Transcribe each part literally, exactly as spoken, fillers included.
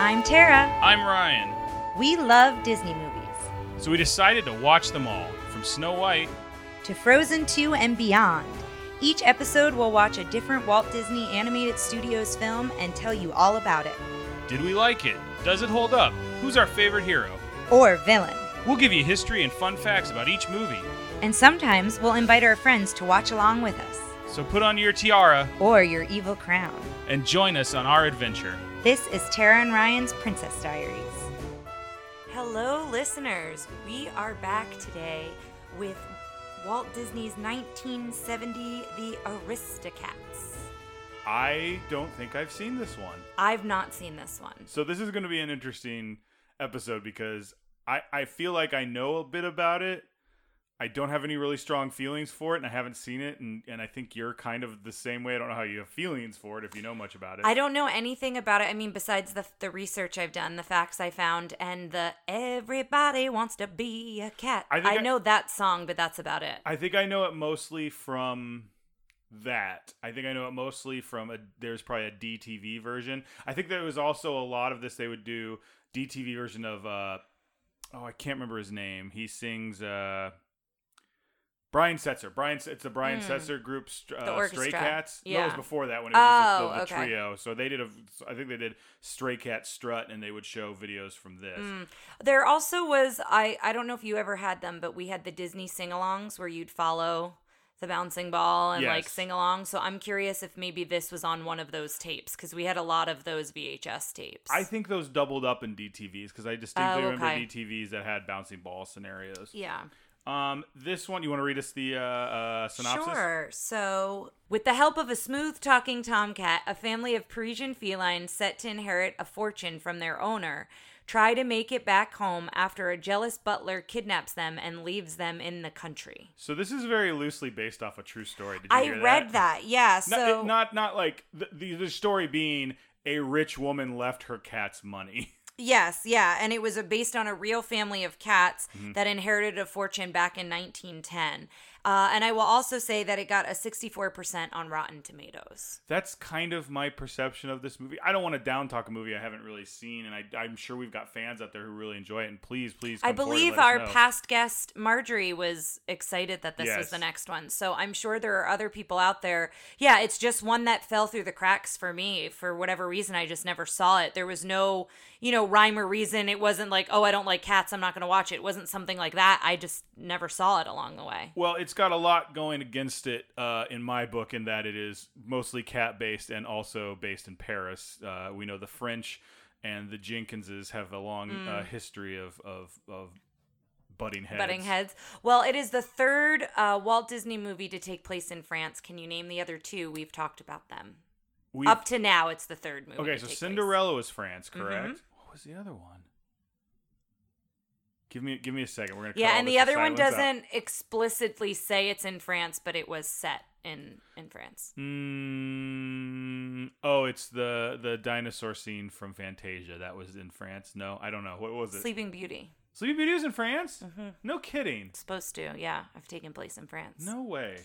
I'm Tara. I'm Ryan. We love Disney movies. So we decided to watch them all, from Snow White to Frozen two and beyond. Each episode we'll watch a different Walt Disney Animated Studios film and tell you all about it. Did we like it? Does it hold up? Who's our favorite hero? Or villain? We'll give you history and fun facts about each movie. And sometimes we'll invite our friends to watch along with us. So put on your tiara. Or your evil crown. And join us on our adventure. This is Tara and Ryan's Princess Diaries. Hello, listeners. We are back today with Walt Disney's nineteen seventy The Aristocats. I don't think I've seen this one. I've not seen this one. So this is going to be an interesting episode because I, I feel like I know a bit about it. I don't have any really strong feelings for it, and I haven't seen it, and, and I think you're kind of the same way. I don't know how you have feelings for it if you know much about it. I don't know anything about it. I mean, besides the the research I've done, the facts I found, and the everybody wants to be a cat. I, I, I know that song, but that's about it. I think I know it mostly from that. I think I know it mostly from a, there's probably a D T V version. I think there was also a lot of this they would do, D T V version of, uh, oh, I can't remember his name. He sings... Uh, Brian Setzer. Brian, it's the Brian mm. Setzer group, uh, Stray Cats. Yeah. No, it was before that when it was oh, just the, the okay. trio. So they did a, I think they did Stray Cat Strut, and they would show videos from this. Mm. There also was, I, I don't know if you ever had them, but we had the Disney sing-alongs where you'd follow the bouncing ball and yes. like sing along. So I'm curious if maybe this was on one of those tapes because we had a lot of those V H S tapes. I think those doubled up in D T Vs because I distinctly oh, okay. remember D T Vs that had bouncing ball scenarios. Yeah. Um, this one, you want to read us the uh, uh, synopsis? Sure. So, with the help of a smooth-talking tomcat, a family of Parisian felines set to inherit a fortune from their owner try to make it back home after a jealous butler kidnaps them and leaves them in the country. So this is very loosely based off a true story. Did you I hear that? read that. Yeah. So not not, not like the, the the story being a rich woman left her cat's money. Yes, yeah, and it was a, based on a real family of cats mm-hmm. that inherited a fortune back in nineteen ten. Uh, and I will also say that it got a sixty-four percent on Rotten Tomatoes. That's kind of my perception of this movie. I don't want to down talk a movie I haven't really seen, and I, I'm sure we've got fans out there who really enjoy it. And please, please, come I believe our know. past guest Marjorie was excited that this yes. was the next one. So I'm sure there are other people out there. Yeah, it's just one that fell through the cracks for me for whatever reason. I just never saw it. There was no, you know, rhyme or reason. It wasn't like, oh, I don't like cats, I'm not going to watch it. It wasn't something like that. I just never saw it along the way. Well, it's It's got a lot going against it uh, in my book in that it is mostly cat-based and also based in Paris. Uh, we know the French and the Jenkinses have a long mm. uh, history of, of, of butting heads. Butting heads. Well, it is the third uh, Walt Disney movie to take place in France. Can you name the other two? We've talked about them. We've... Up to now, it's the third movie. Okay, so Cinderella place. was France, correct? Mm-hmm. What was the other one? Give me give me a second. We're gonna yeah, and the other one doesn't out. explicitly say it's in France, but it was set in in France. Mm, oh, it's the the dinosaur scene from Fantasia that was in France. No, I don't know what was it. Sleeping Beauty. Sleeping Beauty was in France? Mm-hmm. No kidding. It's supposed to, yeah. I've taken place in France. No way.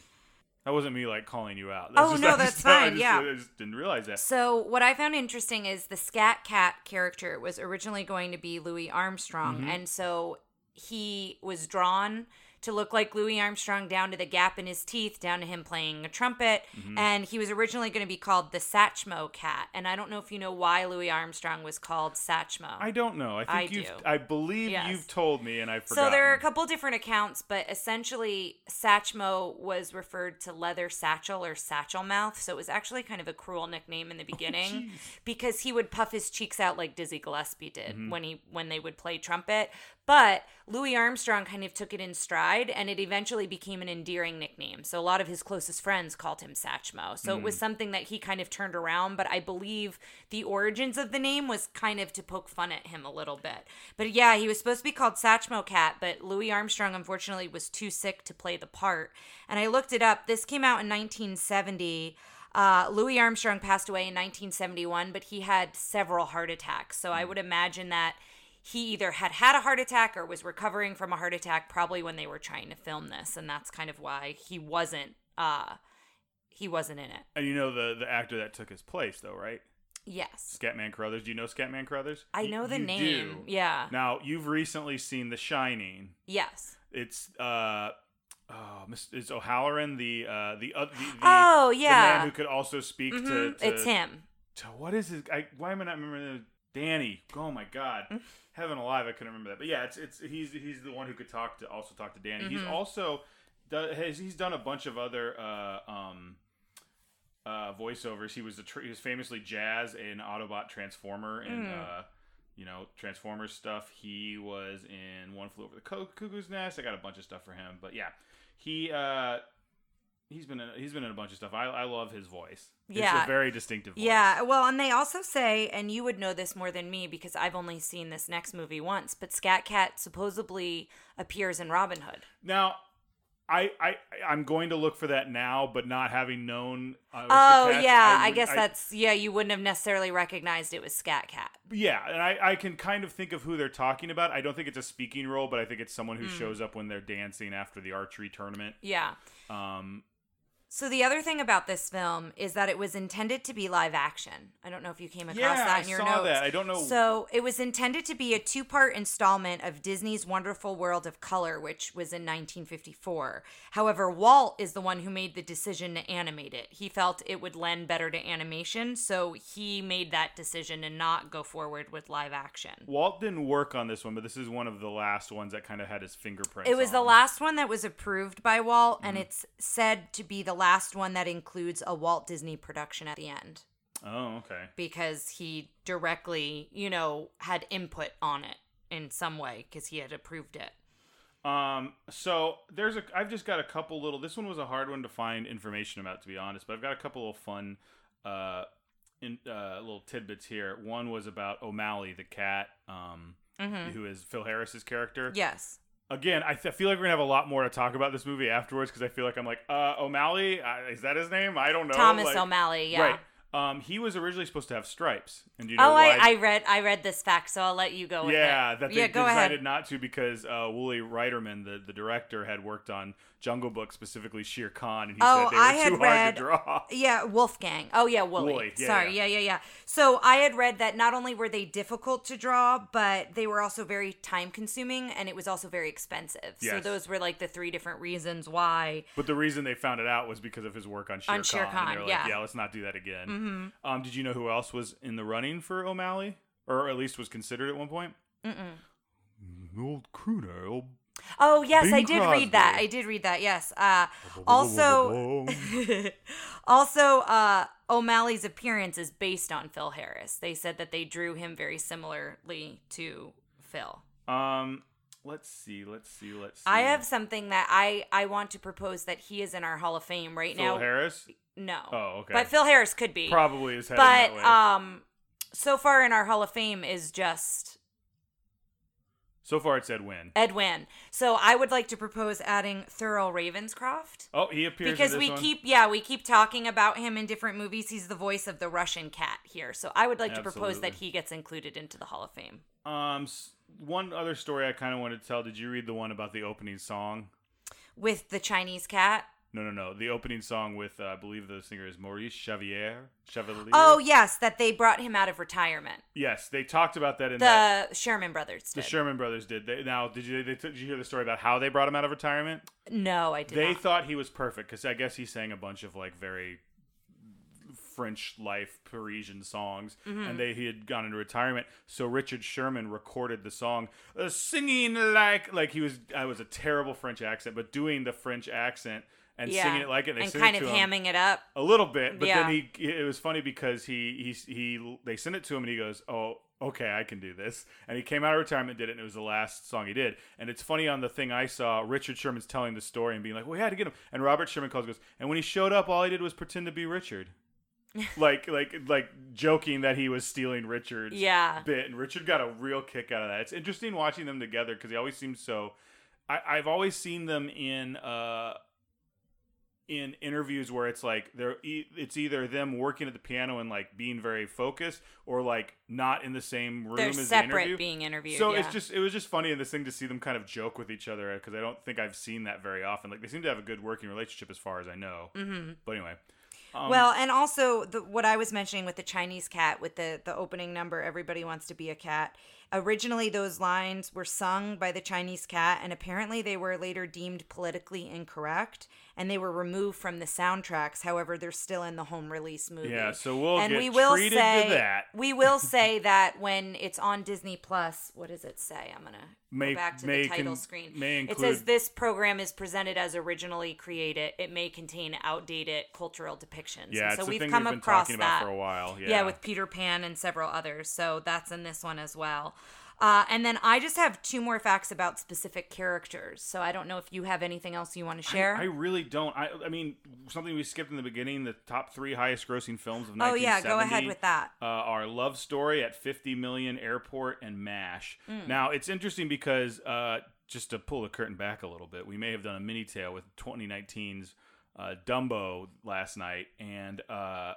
That wasn't me, like, calling you out. That's oh, just, no, I that's just, fine, I just, yeah. I just didn't realize that. So what I found interesting is the Scat Cat character was originally going to be Louis Armstrong, mm-hmm. and so he was drawn to look like Louis Armstrong down to the gap in his teeth, down to him playing a trumpet, mm-hmm. and he was originally going to be called the Satchmo Cat, and I don't know if you know why Louis Armstrong was called Satchmo. I don't know. I think I you've, do. I believe yes. you've told me, and I forgot. So there are a couple different accounts, but essentially Satchmo was referred to Leather Satchel or Satchel Mouth, so it was actually kind of a cruel nickname in the beginning oh, because he would puff his cheeks out like Dizzy Gillespie did mm-hmm. when he when they would play trumpet. But Louis Armstrong kind of took it in stride, and it eventually became an endearing nickname. So a lot of his closest friends called him Satchmo. So mm. it was something that he kind of turned around, but I believe the origins of the name was kind of to poke fun at him a little bit. But yeah, he was supposed to be called Satchmo Cat, but Louis Armstrong, unfortunately, was too sick to play the part. And I looked it up. This came out in nineteen seventy. Uh, Louis Armstrong passed away in nineteen seventy-one, but he had several heart attacks. So mm. I would imagine that he either had had a heart attack or was recovering from a heart attack probably when they were trying to film this. And that's kind of why he wasn't, uh, he wasn't in it. And you know the, the actor that took his place, though, right? Yes. Scatman Crothers. Do you know Scatman Crothers? I know the you name. Do. Yeah. Now, you've recently seen The Shining. Yes. It's uh oh, it's O'Halloran, the uh the uh, the, the, oh, yeah. the man who could also speak mm-hmm. to, to it's him. To what is his I why am I not remembering the, Danny. Oh my god. Mm-hmm. Heaven alive, I couldn't remember that. But yeah, it's it's he's he's the one who could talk to also talk to Danny. Mm-hmm. He's also does, he's done a bunch of other uh um Uh, voiceovers. He was the tr- he was famously Jazz in Autobot Transformer and mm. uh, you know Transformers stuff. He was in One Flew Over the Co- Cuckoo's Nest. I got a bunch of stuff for him, but yeah, he uh, he's been in, he's been in a bunch of stuff. I I love his voice. Yeah, it's a very distinctive voice. Yeah, well, and they also say, and you would know this more than me because I've only seen this next movie once, but Scat Cat supposedly appears in Robin Hood. Now. I, I, I'm going to look for that now, but not having known... Uh, oh, Cat, yeah. I, would, I guess I, that's... Yeah, you wouldn't have necessarily recognized it was Scat Cat. Yeah, and I, I can kind of think of who they're talking about. I don't think it's a speaking role, but I think it's someone who mm. shows up when they're dancing after the archery tournament. Yeah. Um. So the other thing about this film is that it was intended to be live action. I don't know if you came across yeah, that in I your saw notes. That. I don't know. So it was intended to be a two-part installment of Disney's Wonderful World of Color, which was in nineteen fifty-four. However, Walt is the one who made the decision to animate it. He felt it would lend better to animation, so he made that decision and not go forward with live action. Walt didn't work on this one, but this is one of the last ones that kind of had his fingerprints. It was on. The last one that was approved by Walt, mm-hmm. and it's said to be the last one that includes a Walt Disney production at the end. Oh, okay. Because he directly, you know, had input on it in some way because he had approved it. Um, so there's a, I've just got a couple little, this one was a hard one to find information about, to be honest, but I've got a couple of fun, uh, in, uh, little tidbits here. One was about O'Malley, the cat, um, mm-hmm. who is Phil Harris's character. Yes. Again, I, th- I feel like we're going to have a lot more to talk about this movie afterwards because I feel like I'm like, uh, O'Malley? Uh, is that his name? I don't know. Thomas like, O'Malley, yeah. Right. Um, he was originally supposed to have stripes. And do you know oh, why? I, I read I read this fact, so I'll let you go with yeah, it. That they yeah, go decided ahead. Not to because uh, Wooly Reiterman, the, the director, had worked on Jungle Book, specifically Shere Khan, and he oh, said they were I had too read, hard to draw. Yeah, Wolfgang. Oh, yeah, Wooly. Wooly yeah, Sorry, yeah. yeah, yeah, yeah. So I had read that not only were they difficult to draw, but they were also very time-consuming, and it was also very expensive. Yes. So those were, like, the three different reasons why. But the reason they found it out was because of his work on Shere on Khan. Shere Khan, and they were yeah. like, yeah, let's not do that again. Mm-hmm. Um, did you know who else was in the running for O'Malley? Or at least was considered at one point? Mm-mm. The old crooner, old Oh, yes, Bing I did Crosby. read that. I did read that, yes. Uh, also, also uh, O'Malley's appearance is based on Phil Harris. They said that they drew him very similarly to Phil. Um, let's see, let's see, let's see. I have something that I, I want to propose that he is in our Hall of Fame right Phil now. Phil Harris? No. Oh, okay. But Phil Harris could be. Probably is heading that way. But um, so far in our Hall of Fame is just... So far, it's Ed Wynn. Ed Wynn. So I would like to propose adding Thurl Ravenscroft. Oh, he appears because in this we one. keep, yeah, we keep talking about him in different movies. He's the voice of the Russian cat here. So I would like Absolutely. to propose that he gets included into the Hall of Fame. Um, one other story I kind of wanted to tell. Did you read the one about the opening song with the Chinese cat? No, no, no. The opening song with, uh, I believe the singer is Maurice Chevalier. Chevalier. Oh, yes. That they brought him out of retirement. Yes. They talked about that in the that, Sherman Brothers did. The Sherman Brothers did. They, now, did you they, did you hear the story about how they brought him out of retirement? No, I did They not. thought he was perfect because I guess he sang a bunch of like very French life Parisian songs. Mm-hmm. And they he had gone into retirement. So Richard Sherman recorded the song uh, singing like, like he was, I was a terrible French accent, but doing the French accent. And yeah. singing it like it, and, they and sing kind it to of him hamming it up a little bit. But yeah. then he—it was funny because he—he he, he they sent it to him, and he goes, "Oh, okay, I can do this." And he came out of retirement, did it, and it was the last song he did. And it's funny on the thing I saw, Richard Sherman's telling the story and being like, "We had to get him." And Robert Sherman calls and goes, "And when he showed up, all he did was pretend to be Richard." like like like joking that he was stealing Richard's yeah. bit, and Richard got a real kick out of that. It's interesting watching them together because he always seems so. I, I've always seen them in. Uh, in interviews where it's like they're e- it's either them working at the piano and like being very focused or like not in the same room they're as separate the interview. being interviewed so yeah. it's just it was just funny in this thing to see them kind of joke with each other because I don't think I've seen that very often. Like they seem to have a good working relationship as far as I know. Mm-hmm. But anyway, Um, well, and also the, what I was mentioning with the Chinese cat, with the, the opening number, Everybody Wants to Be a Cat. Originally, those lines were sung by the Chinese cat, and apparently they were later deemed politically incorrect, and they were removed from the soundtracks. However, they're still in the home release movie. Yeah, so we'll and get we will treated say, to that. We will say that when it's on Disney Plus, what does it say? I'm gonna may, go back to the title con- screen. May include- it says this program is presented as originally created. It may contain outdated cultural depictions. Yeah, and so we've come we've across been that about for a while. Yeah. yeah, with Peter Pan and several others. So that's in this one as well. Uh, and then I just have two more facts about specific characters. So I don't know if you have anything else you want to share. I, I really don't. I, I mean, something we skipped in the beginning, the top three highest grossing films of nineteen seventy. Oh, yeah. Go ahead with that. Uh, are Love Story at fifty million dollars, Airport, and MASH. Mm. Now, it's interesting because uh, just to pull the curtain back a little bit, we may have done a mini-tale with twenty nineteen's uh, Dumbo last night. And... Uh,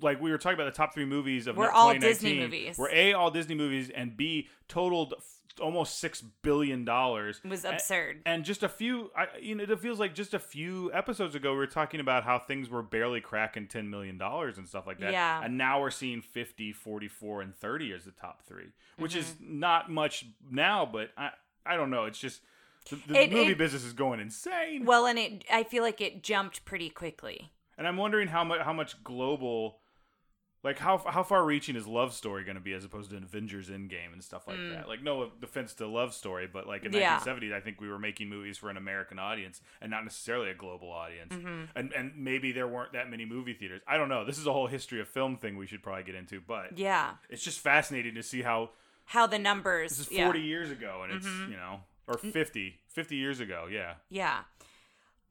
Like we were talking about the top three movies of twenty nineteen. We're all Disney movies. We're A, all Disney movies, and B, totaled f- almost six billion dollars. It was absurd. And, and just a few, I, you know, it feels like just a few episodes ago, we were talking about how things were barely cracking ten million dollars and stuff like that. Yeah. And now we're seeing fifty, forty-four, and thirty as the top three, which mm-hmm. is not much now, but I, I don't know. It's just... The, the it, movie it, business is going insane. Well, and it I feel like it jumped pretty quickly. And I'm wondering how much how much global, like how how far reaching is Love Story going to be as opposed to Avengers Endgame and stuff like mm. that. Like no offense to Love Story, but like in yeah. nineteen seventy, I think we were making movies for an American audience and not necessarily a global audience. Mm-hmm. And and maybe there weren't that many movie theaters. I don't know. This is a whole history of film thing we should probably get into, but yeah, it's just fascinating to see how how the numbers. This is forty yeah. years ago, and mm-hmm. it's you know or fifty, fifty years ago. Yeah. Yeah.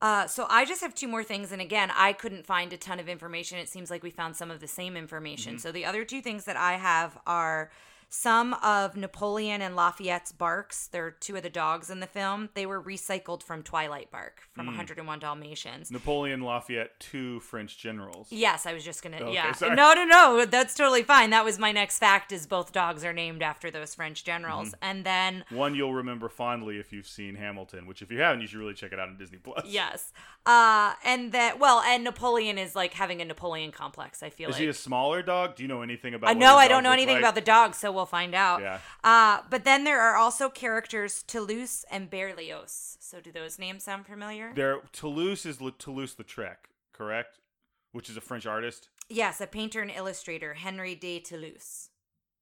Uh, so I just have two more things. And again, I couldn't find a ton of information. It seems like we found some of the same information. Mm-hmm. So the other two things that I have are some of Napoleon and Lafayette's barks. They're two of the dogs in the film. They were recycled from Twilight Bark from mm. one oh one Dalmatians. Napoleon, Lafayette, two French generals. Yes, I was just going to. Okay, yeah. Sorry. No, no, no. That's totally fine. That was my next fact is both dogs are named after those French generals. Mm-hmm. And then. One you'll remember fondly if you've seen Hamilton, which if you haven't, you should really check it out on Disney Plus. Yes. Uh, and that, well, and Napoleon is like having a Napoleon complex, I feel is like. Is he a smaller dog? Do you know anything about uh, no, I don't know anything like? About the dog, so we'll find out. Yeah. Uh, but then there are also characters Toulouse and Berlioz. So do those names sound familiar? They're, Toulouse is Le, Toulouse-Lautrec, correct? Which is a French artist? Yes, a painter and illustrator, Henri de Toulouse.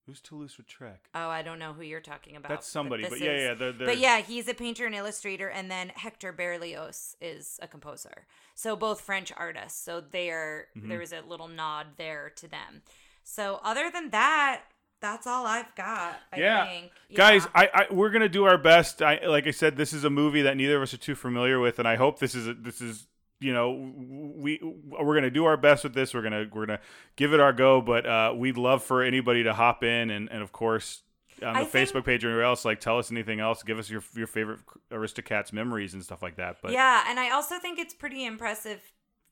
Who's Toulouse-Lautrec? Oh, I don't know who you're talking about. That's somebody, but, but yeah, is, yeah. They're, they're... But yeah, he's a painter and illustrator, and then Hector Berlioz is a composer. So both French artists. So they are, mm-hmm. there was a little nod there to them. So other than that, that's all I've got, I yeah. think. Yeah. Guys, I, I we're going to do our best. I like I said, this is a movie that neither of us are too familiar with, and I hope this is a, this is you know, we we're going to do our best with this. We're going to we're going to give it our go, but uh, we'd love for anybody to hop in and, and of course on the I Facebook think, page or anywhere else, like tell us anything else, give us your your favorite Aristocats memories and stuff like that. But yeah, and I also think it's pretty impressive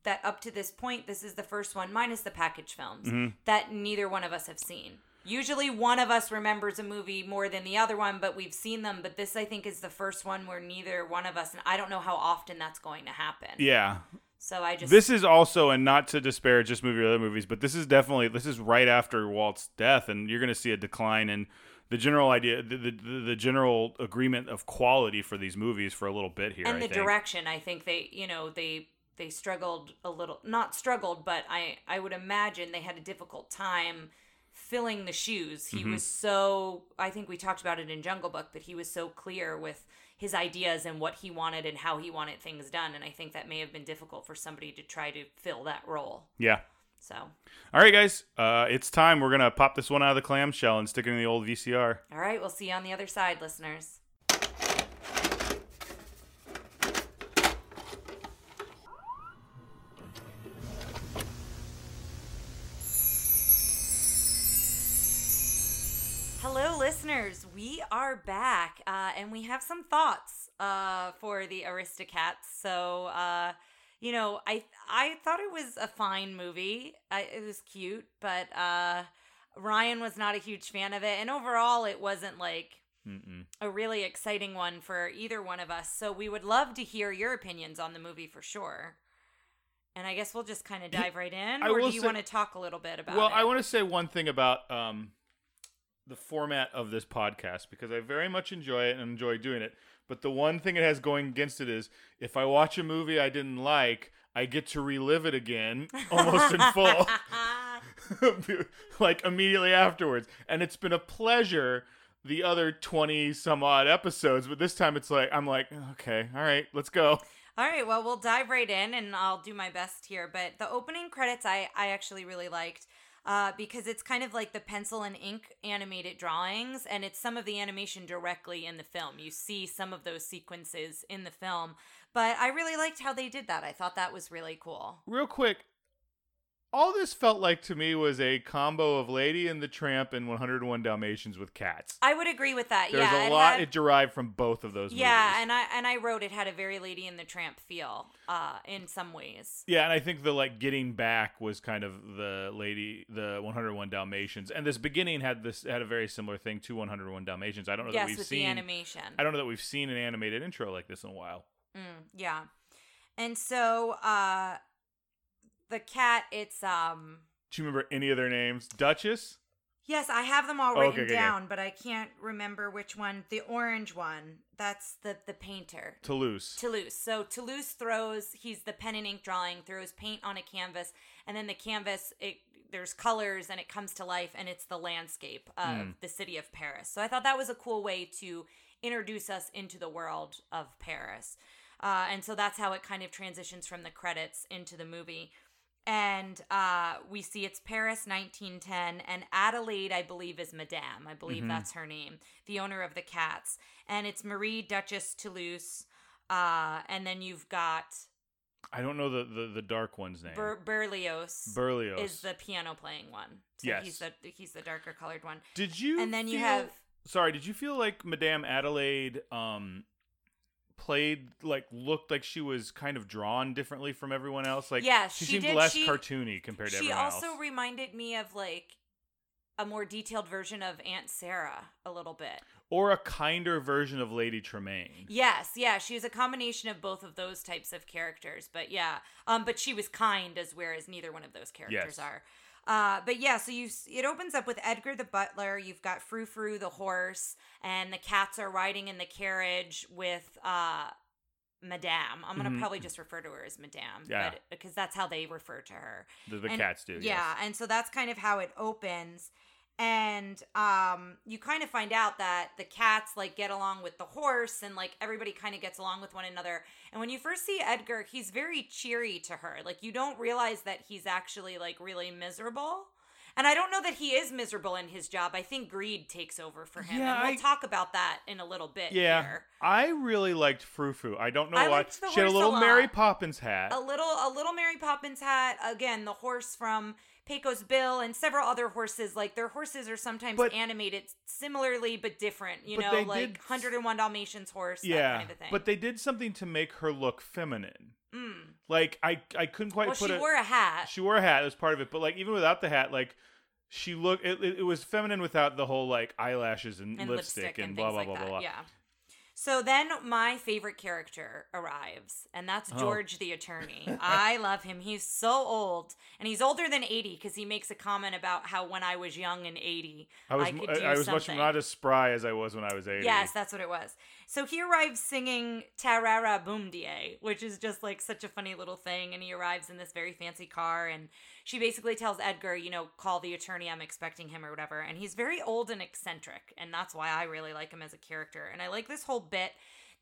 that up to this point, this is the first one minus the package films mm-hmm. that neither one of us have seen. Usually one of us remembers a movie more than the other one, but we've seen them. But this, I think, is the first one where neither one of us, and I don't know how often that's going to happen. Yeah. So I just... This is also, and not to disparage this movie or other movies, but this is definitely, this is right after Walt's death, and you're going to see a decline in the general idea, the, the the general agreement of quality for these movies for a little bit here, and I the think. Direction, I think they, you know, they... They struggled a little, not struggled, but I, I would imagine they had a difficult time filling the shoes. He mm-hmm. was so, I think we talked about it in Jungle Book, but he was so clear with his ideas and what he wanted and how he wanted things done. And I think that may have been difficult for somebody to try to fill that role. Yeah. So. All right, guys. Uh, it's time. We're going to pop this one out of the clamshell and stick it in the old V C R. All right. We'll see you on the other side, listeners. Listeners, we are back, uh, and we have some thoughts uh, for the Aristocats. So, uh, you know, I I thought it was a fine movie. I, it was cute, but uh, Ryan was not a huge fan of it. And overall, it wasn't like Mm-mm. a really exciting one for either one of us. So we would love to hear your opinions on the movie for sure. And I guess we'll just kind of dive right in. I or do you say, want to talk a little bit about well, it? Well, I want to say one thing about um, the format of this podcast, because I very much enjoy it and enjoy doing it. But the one thing it has going against it is if I watch a movie I didn't like, I get to relive it again almost in full. Like immediately afterwards. And it's been a pleasure the other twenty some odd episodes. But this time it's like, I'm like, okay, all right, let's go. All right, well, we'll dive right in, and I'll do my best here. But the opening credits I, I actually really liked uh, because it's kind of like the pencil and ink animated drawings, and it's some of the animation directly in the film. You see some of those sequences in the film. But I really liked how they did that. I thought that was really cool. Real quick, all this felt like to me was a combo of Lady and the Tramp and one oh one Dalmatians with cats. I would agree with that. There's yeah, there's a lot had, it derived from both of those. Yeah, movies. and I and I wrote it had a very Lady and the Tramp feel uh, in some ways. Yeah, and I think the like getting back was kind of the Lady, the one oh one Dalmatians, and this beginning had this had a very similar thing to one oh one Dalmatians. I don't know yes, that we've with seen the animation. I don't know that we've seen an animated intro like this in a while. Mm, yeah, and so. Uh, The cat, it's... um. Do you remember any of their names? Duchess? Yes, I have them all written oh, okay, down, okay, okay. But I can't remember which one. The orange one, that's the, the painter. Toulouse. Toulouse. So Toulouse throws, he's the pen and ink drawing, throws paint on a canvas, and then the canvas, it there's colors, and it comes to life, and it's the landscape of mm. the city of Paris. So I thought that was a cool way to introduce us into the world of Paris. Uh, and so that's how it kind of transitions from the credits into the movie. And uh, we see it's Paris, nineteen ten, and Adelaide, I believe, is Madame. I believe mm-hmm. that's her name, the owner of the cats. And it's Marie, Duchess Toulouse, uh, and then you've got... I don't know the, the, the dark one's name. Ber- Berlioz. Berlioz. Is the piano-playing one. So yes. He's the, he's the darker-colored one. Did you And then feel, you have... Sorry, did you feel like Madame Adelaide... Um, played like looked like she was kind of drawn differently from everyone else like yeah, she, she seemed did. less she, cartoony compared to everyone else. She also reminded me of like a more detailed version of Aunt Sarah a little bit. Or a kinder version of Lady Tremaine. Yes, yeah, she was a combination of both of those types of characters, but yeah. Um but she was kind as whereas neither one of those characters yes. are. Uh, but yeah, so you it opens up with Edgar the butler. You've got Frou Frou the horse, and the cats are riding in the carriage with uh, Madame. I'm gonna mm-hmm. probably just refer to her as Madame, yeah. but, because that's how they refer to her. The, the and, cats do, yeah. Yes. And so that's kind of how it opens, and um, you kind of find out that the cats like get along with the horse, and like everybody kind of gets along with one another. And when you first see Edgar, he's very cheery to her. Like, you don't realize that he's actually, like, really miserable. And I don't know that he is miserable in his job. I think greed takes over for him. Yeah, and we'll I, talk about that in a little bit yeah, here. I really liked Frou Frou. I don't know I why. She had a little a Mary Poppins hat. A little, a little Mary Poppins hat. Again, the horse from Pecos Bill and several other horses. Like, their horses are sometimes but, animated similarly but different. You but know, like did, one oh one Dalmatians horse, yeah, that kind of a thing. But they did something to make her look feminine. Mm. Like, I I couldn't quite well, put it. Well, she wore a hat. She wore a hat. That was part of it. But, like, even without the hat, like, she looked... It, it, it was feminine without the whole, like, eyelashes and, and lipstick, lipstick and, and blah, blah, like blah, blah, blah. Yeah. So then my favorite character arrives, and that's George oh. the attorney. I love him. He's so old, and he's older than eighty because he makes a comment about how when I was young and eighty, I, was, I could do I, I something. I was much not as spry as I was when I was eighty. Yes, that's what it was. So he arrives singing Tarara Boomdie, which is just like such a funny little thing, and he arrives in this very fancy car, and she basically tells Edgar, you know, call the attorney, I'm expecting him or whatever, and he's very old and eccentric, and that's why I really like him as a character, and I like this whole bit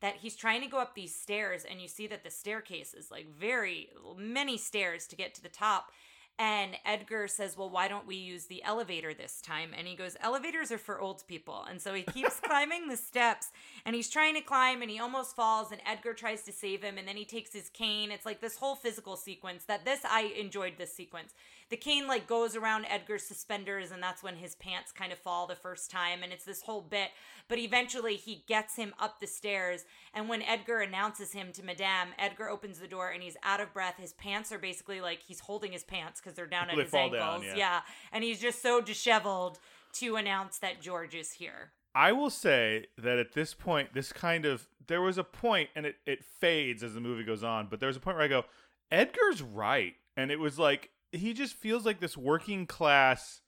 that he's trying to go up these stairs, and you see that the staircase is like very many stairs to get to the top, and Edgar says, well, why don't we use the elevator this time? And he goes, elevators are for old people. And so he keeps climbing the steps, and he's trying to climb, and he almost falls, and Edgar tries to save him, and then he takes his cane. It's like this whole physical sequence that this I enjoyed this sequence. The cane like goes around Edgar's suspenders, and that's when his pants kind of fall the first time, and it's this whole bit. But eventually he gets him up the stairs, and when Edgar announces him to Madame, Edgar opens the door, and he's out of breath. His pants are basically like he's holding his pants because they're down they at his ankles. Down, yeah. yeah, and he's just so disheveled to announce that George is here. I will say that at this point, this kind of there was a point, and it, it fades as the movie goes on, but there was a point where I go, Edgar's right. And it was like, he just feels like this working class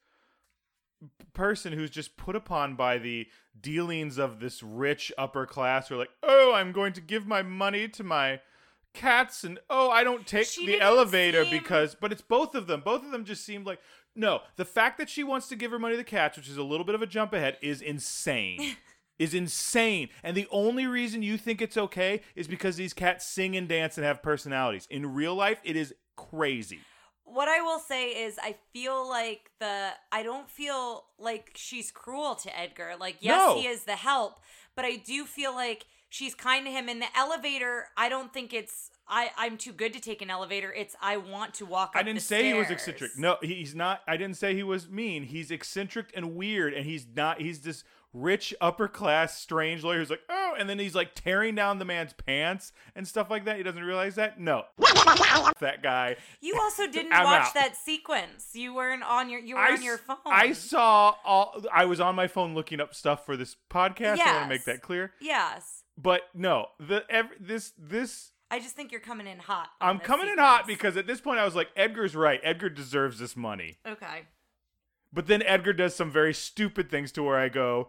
person who's just put upon by the dealings of this rich upper class who are like, oh, I'm going to give my money to my cats, and oh, I don't take she the elevator seem... because, but it's both of them. Both of them just seemed like, no, the fact that she wants to give her money to the cats, which is a little bit of a jump ahead, is insane. Is insane. And the only reason you think it's okay is because these cats sing and dance and have personalities. In real life, it is crazy. What I will say is I feel like the, I don't feel like she's cruel to Edgar. Like, yes, no. He is the help, but I do feel like she's kind to him. In the elevator, I don't think it's, I, I'm too good to take an elevator. It's, I want to walk up the stairs. I didn't say he was eccentric. No, he's not. I didn't say he was mean. He's eccentric and weird, and he's not, he's this rich upper class strange lawyer who's like, oh, and then he's like tearing down the man's pants and stuff like that. He doesn't realize that. No, that guy. You also didn't I'm watch out. That sequence. You weren't on your. You were I, on your phone. I saw all. I was on my phone looking up stuff for this podcast. Yes. I want to make that clear. Yes. But no, the every, this this. I just think you're coming in hot. I'm coming sequence. in hot because at this point I was like, Edgar's right. Edgar deserves this money. Okay. But then Edgar does some very stupid things to where I go,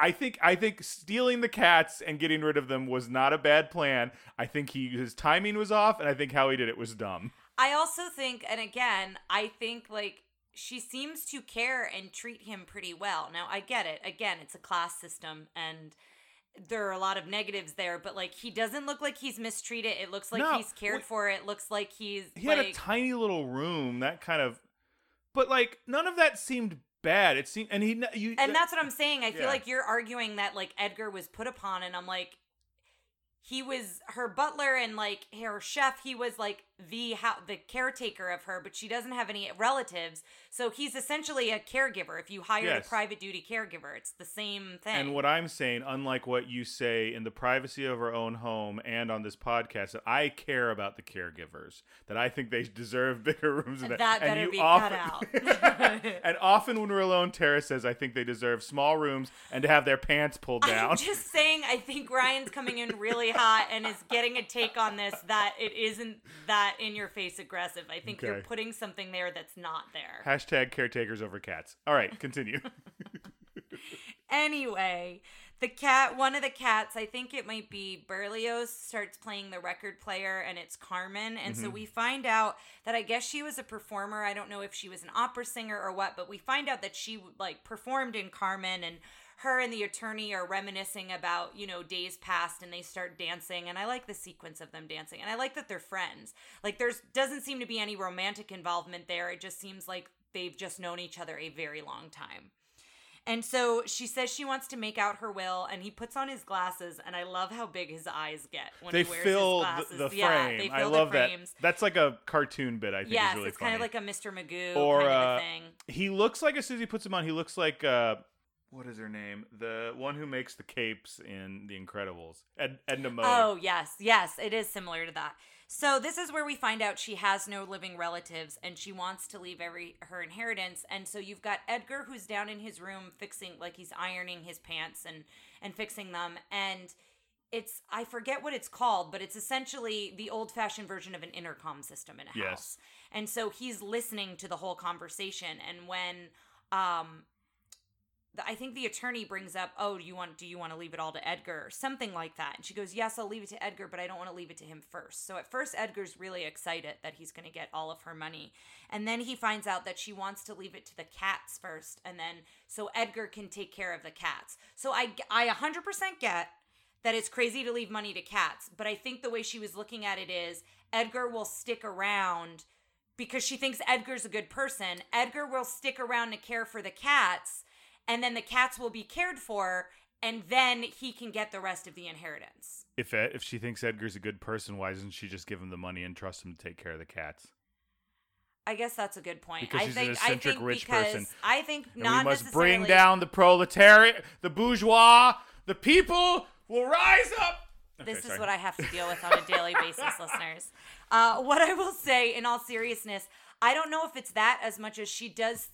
I think I think stealing the cats and getting rid of them was not a bad plan. I think he his timing was off, and I think how he did it was dumb. I also think, and again, I think like she seems to care and treat him pretty well. Now, I get it. Again, it's a class system, and there are a lot of negatives there, but like he doesn't look like he's mistreated. It looks like no, he's cared wh- for. It looks like he's He like, had a tiny little room, that kind of... But like none of that seemed bad. It seemed, and he, you, and that's what I'm saying. I feel yeah. like you're arguing that like Edgar was put upon, and I'm like, he was her butler and like her chef. He was like the how, the caretaker of her, but she doesn't have any relatives, so he's essentially a caregiver. If you hire yes. a private duty caregiver, it's the same thing. And what I'm saying, unlike what you say in the privacy of our own home and on this podcast, that I care about the caregivers, that I think they deserve bigger rooms than that. That better and you be often, cut out. And often when we're alone, Tara says, I think they deserve small rooms and to have their pants pulled down. I'm just saying, I think Ryan's coming in really hot and is getting a take on this that it isn't that in-your-face aggressive. I think okay. you're putting something there that's not there. Hashtag caretakers over cats. All right, continue. Anyway, the cat, one of the cats, I think it might be Berlioz, starts playing the record player, and it's Carmen. And mm-hmm. so we find out that I guess she was a performer. I don't know if she was an opera singer or what, but we find out that she like performed in Carmen, and her and the attorney are reminiscing about, you know, days past, and they start dancing. And I like the sequence of them dancing. And I like that they're friends. Like, there's doesn't seem to be any romantic involvement there. It just seems like they've just known each other a very long time. And so she says she wants to make out her will, and he puts on his glasses, and I love how big his eyes get when they he wears his glasses. The, the yeah, they fill the frame. I love that. That's like a cartoon bit, I think. Yes, is really it's funny. Kind of like a Mister Magoo or, kind of a thing. Uh, he looks like, as soon as he puts them on, he looks like... Uh, What is her name? The one who makes the capes in The Incredibles. Ed- Edna Mode. Oh, yes. Yes, it is similar to that. So this is where we find out she has no living relatives, and she wants to leave every her inheritance. And so you've got Edgar, who's down in his room fixing, like he's ironing his pants and, and fixing them. And it's, I forget what it's called, but it's essentially the old-fashioned version of an intercom system in a yes. house. And so he's listening to the whole conversation. And when... um. I think the attorney brings up, oh, do you want do you want to leave it all to Edgar or something like that? And she goes, yes, I'll leave it to Edgar, but I don't want to leave it to him first. So at first, Edgar's really excited that he's going to get all of her money. And then he finds out that she wants to leave it to the cats first, and then so Edgar can take care of the cats. So I, I one hundred percent get that it's crazy to leave money to cats, but I think the way she was looking at it is Edgar will stick around because she thinks Edgar's a good person. Edgar will stick around to care for the cats, and then the cats will be cared for, and then he can get the rest of the inheritance. If if she thinks Edgar's a good person, why doesn't she just give him the money and trust him to take care of the cats? I guess that's a good point. Because I she's think, an eccentric I think rich person. I think not we must necessarily... bring down the proletariat, the bourgeois, the people will rise up. Okay, this sorry. is what I have to deal with on a daily basis, listeners. Uh, what I will say, in all seriousness, I don't know if it's that as much as she does...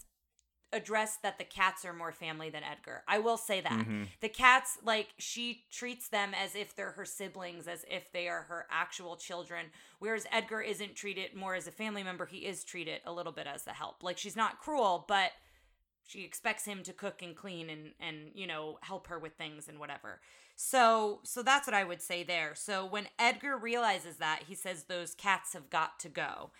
address that the cats are more family than Edgar. I will say that. Mm-hmm. The cats, like, she treats them as if they're her siblings, as if they are her actual children, whereas Edgar isn't treated more as a family member. He is treated a little bit as the help. Like, she's not cruel, but she expects him to cook and clean and, and, you know, help her with things and whatever. So, so that's what I would say there. So when Edgar realizes that, he says those cats have got to go.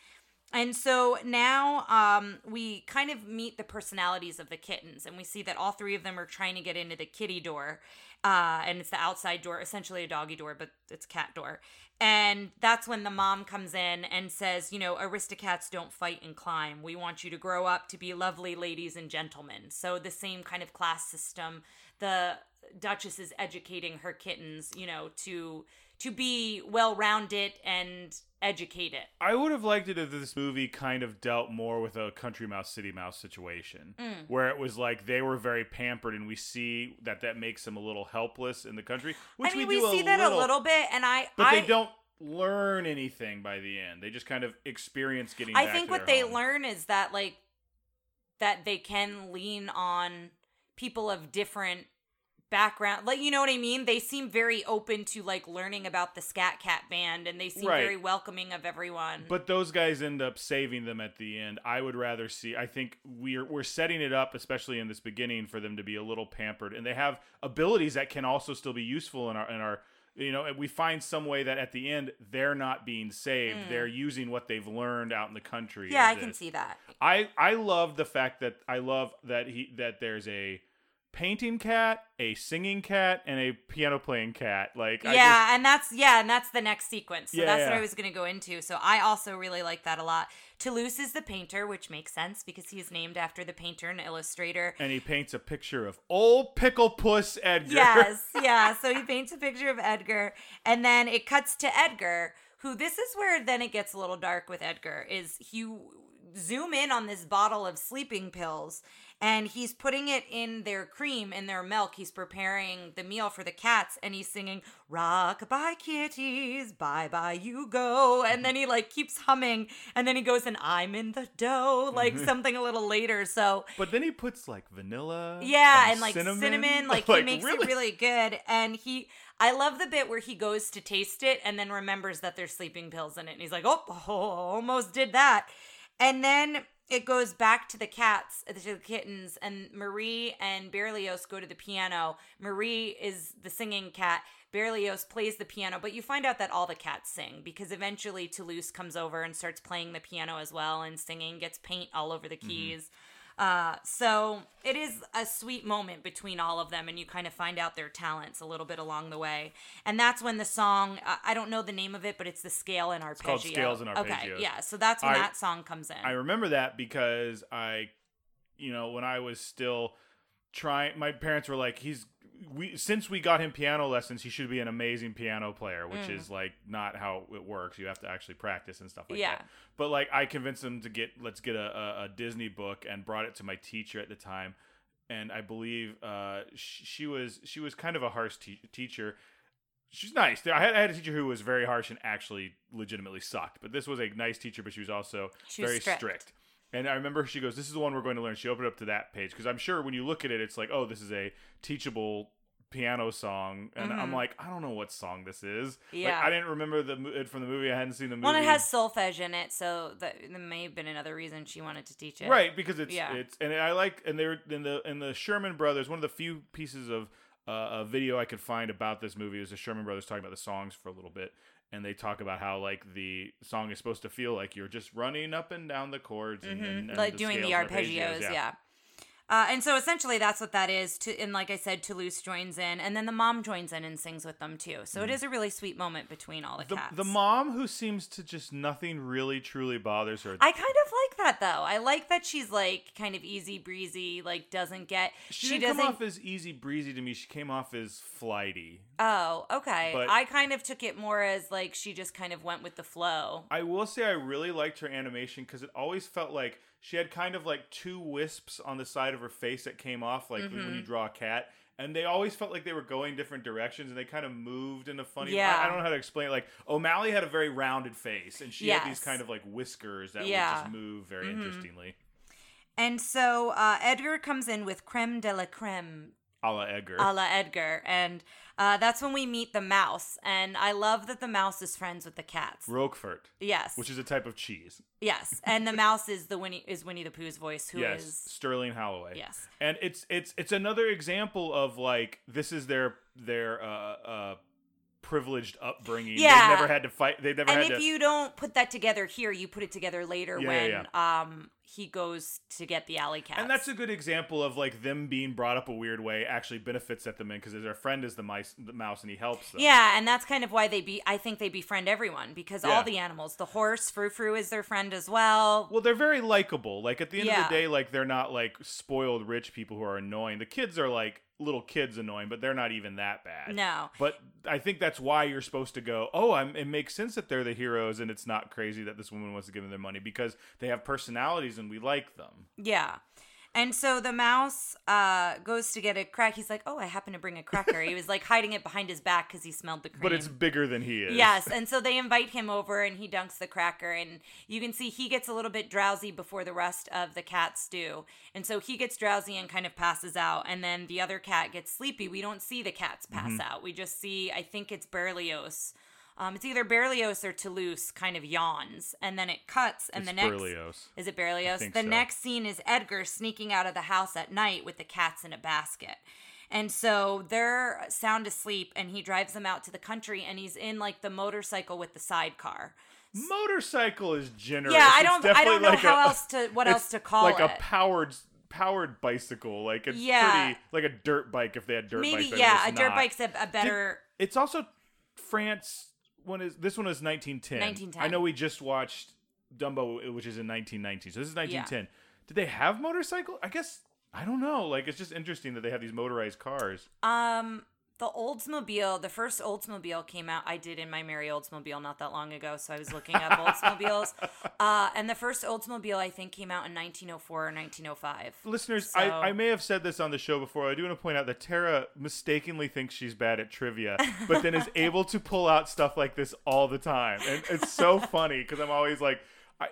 And so now um, we kind of meet the personalities of the kittens, and we see that all three of them are trying to get into the kitty door, uh, and it's the outside door, essentially a doggy door, but it's a cat door. And that's when the mom comes in and says, you know, Aristocats don't fight and climb. We want you to grow up to be lovely ladies and gentlemen. So the same kind of class system. The Duchess is educating her kittens, you know, to to be well-rounded and educate it. I would have liked it if this movie kind of dealt more with a country mouse, city mouse situation, mm. where it was like they were very pampered, and we see that that makes them a little helpless in the country. Which I mean, we, do we see a that little, a little bit, and I, but I, they don't learn anything by the end. They just kind of experience getting. I back think to what their they home. learn is that like that they can lean on people of different background, like, you know what I mean? They seem very open to like learning about the Scat Cat band, and they seem right. very welcoming of everyone. But those guys end up saving them at the end. I would rather see, I think we're we're setting it up, especially in this beginning, for them to be a little pampered, and they have abilities that can also still be useful in our in our you know, we find some way that at the end they're not being saved. Mm. They're using what they've learned out in the country. Yeah, I this. can see that. I I love the fact that I love that he that there's a painting cat, a singing cat, and a piano playing cat. Like, yeah, I just... and that's yeah, and that's the next sequence. So yeah, that's yeah. what I was going to go into. So I also really like that a lot. Toulouse is the painter, which makes sense because he's named after the painter and illustrator. And he paints a picture of old pickle puss Edgar. Yes, yeah. So he paints a picture of Edgar, and then it cuts to Edgar, who this is where then it gets a little dark with Edgar. Is you zoom in on this bottle of sleeping pills. And he's putting it in their cream, in their milk. He's preparing the meal for the cats, and he's singing, "Rock-a-bye, kitties, bye-bye, you go." And then he, like, keeps humming, and then he goes, and I'm in the dough, like, mm-hmm. something a little later, so. But then he puts, like, vanilla. Yeah, and, and like, cinnamon. cinnamon like, like, he makes really? it really good. And he, I love the bit where he goes to taste it and then remembers that there's sleeping pills in it. And he's like, oh, oh almost did that. And then it goes back to the cats, to the kittens, and Marie and Berlioz go to the piano. Marie is the singing cat. Berlioz plays the piano, but you find out that all the cats sing because eventually Toulouse comes over and starts playing the piano as well and singing, gets paint all over the keys. Mm-hmm. Uh, so it is a sweet moment between all of them, and you kind of find out their talents a little bit along the way. And that's when the song, I don't know the name of it, but it's the scale and arpeggio. It's called Scales and Arpeggios. Okay, yeah, so that's when I, that song comes in. I remember that because I, you know, when I was still trying, my parents were like, he's, we since we got him piano lessons, he should be an amazing piano player, which mm. is like not how it works. You have to actually practice and stuff like yeah. that. But like I convinced him to get let's get a, a, a Disney book and brought it to my teacher at the time, and I believe uh, she, she was she was kind of a harsh te- teacher. She's nice. I had, I had a teacher who was very harsh and actually legitimately sucked. But this was a nice teacher, but she was also she was very strict. strict. And I remember she goes, this is the one we're going to learn. She opened up to that page because I'm sure when you look at it, it's like, oh, this is a teachable piano song. And mm-hmm. I'm like, I don't know what song this is. Yeah. Like, I didn't remember the it from the movie. I hadn't seen the movie. Well, it has solfege in it, so that, that may have been another reason she wanted to teach it. Right, because it's yeah. – it's, and I like – and they're in the, in the Sherman Brothers, one of the few pieces of uh, a video I could find about this movie is the Sherman Brothers talking about the songs for a little bit. And they talk about how, like, the song is supposed to feel like you're just running up and down the chords. Mm-hmm. and, and Like, the doing the arpeggios, arpeggios yeah. yeah. Uh, and so, essentially, that's what that is. To, and like I said, Toulouse joins in. And then the mom joins in and sings with them, too. So, mm. it is a really sweet moment between all the, the cats. The mom, who seems to just nothing really, truly bothers her. I kind of like that, though. I like that she's, like, kind of easy breezy, like, doesn't get... She, she didn't doesn't... come off as easy breezy to me. She came off as flighty. Oh, okay. But I kind of took it more as, like, she just kind of went with the flow. I will say I really liked her animation because it always felt like... She had kind of like two wisps on the side of her face that came off, like mm-hmm. when you draw a cat. And they always felt like they were going different directions, and they kind of moved in a funny yeah. way. I don't know how to explain it. Like, O'Malley had a very rounded face, and she yes. had these kind of like whiskers that yeah. would just move very mm-hmm. interestingly. And so uh, Edgar comes in with creme de la creme. A la Edgar. A la Edgar. And uh, that's when we meet the mouse. And I love that the mouse is friends with the cats. Roquefort. Yes. Which is a type of cheese. Yes. And the mouse is the Winnie is Winnie the Pooh's voice, who yes. is... Sterling Holloway. Yes. And it's it's it's another example of, like, this is their... their uh, uh, privileged upbringing. Yeah. They've never had to fight. They've never and had to... And if you don't put that together here, you put it together later yeah, when... Yeah, yeah. Um, he goes to get the alley cats. And that's a good example of, like, them being brought up a weird way actually benefits at them in, because their friend is the mice, the mouse, and he helps them. Yeah, and that's kind of why they be. I think they befriend everyone, because yeah. all the animals, the horse, Frou Frou is their friend as well. Well, they're very likable. Like, at the end yeah. of the day, like, they're not, like, spoiled rich people who are annoying. The kids are, like, little kids annoying, but they're not even that bad. No. But I think that's why you're supposed to go, oh, I'm, it makes sense that they're the heroes, and it's not crazy that this woman wants to give them their money, because they have personalities and we like them. Yeah. And so the mouse uh, goes to get a crack. He's like, oh, I happen to bring a cracker. He was, like, hiding it behind his back because he smelled the cream. But it's bigger than he is. Yes. And so they invite him over, and he dunks the cracker. And you can see he gets a little bit drowsy before the rest of the cats do. And so he gets drowsy and kind of passes out. And then the other cat gets sleepy. We don't see the cats pass mm-hmm. out. We just see, I think it's Berlioz. Um, it's either Berlioz or Toulouse kind of yawns, and then it cuts, and it's the next... Berlioz. Is it Berlioz? The so. next scene is Edgar sneaking out of the house at night with the cats in a basket. And so they're sound asleep, and he drives them out to the country, and he's in, like, the motorcycle with the sidecar. Motorcycle is generous. Yeah, I don't, I don't know like how a, else to, what else to call like it. Like a powered... powered bicycle, like it's yeah. pretty, like a dirt bike if they had dirt bikes. Maybe, bike, yeah, a not. dirt bike's a, a better... Did, it's also France... One is this one is nineteen ten. nineteen ten I know we just watched Dumbo, which is in nineteen nineteen. So this is nineteen ten. Yeah. Did they have motorcycle? I guess I don't know. Like, it's just interesting that they have these motorized cars. Um, the Oldsmobile, the first Oldsmobile came out. I did in my Mary Oldsmobile not that long ago, so I was looking up Oldsmobiles. Uh, and the first Oldsmobile I think came out in nineteen oh four or nineteen oh five. Listeners, so. I, I may have said this on the show before. I do want to point out that Tara mistakenly thinks she's bad at trivia, but then is able to pull out stuff like this all the time, and it's so funny because I'm always like.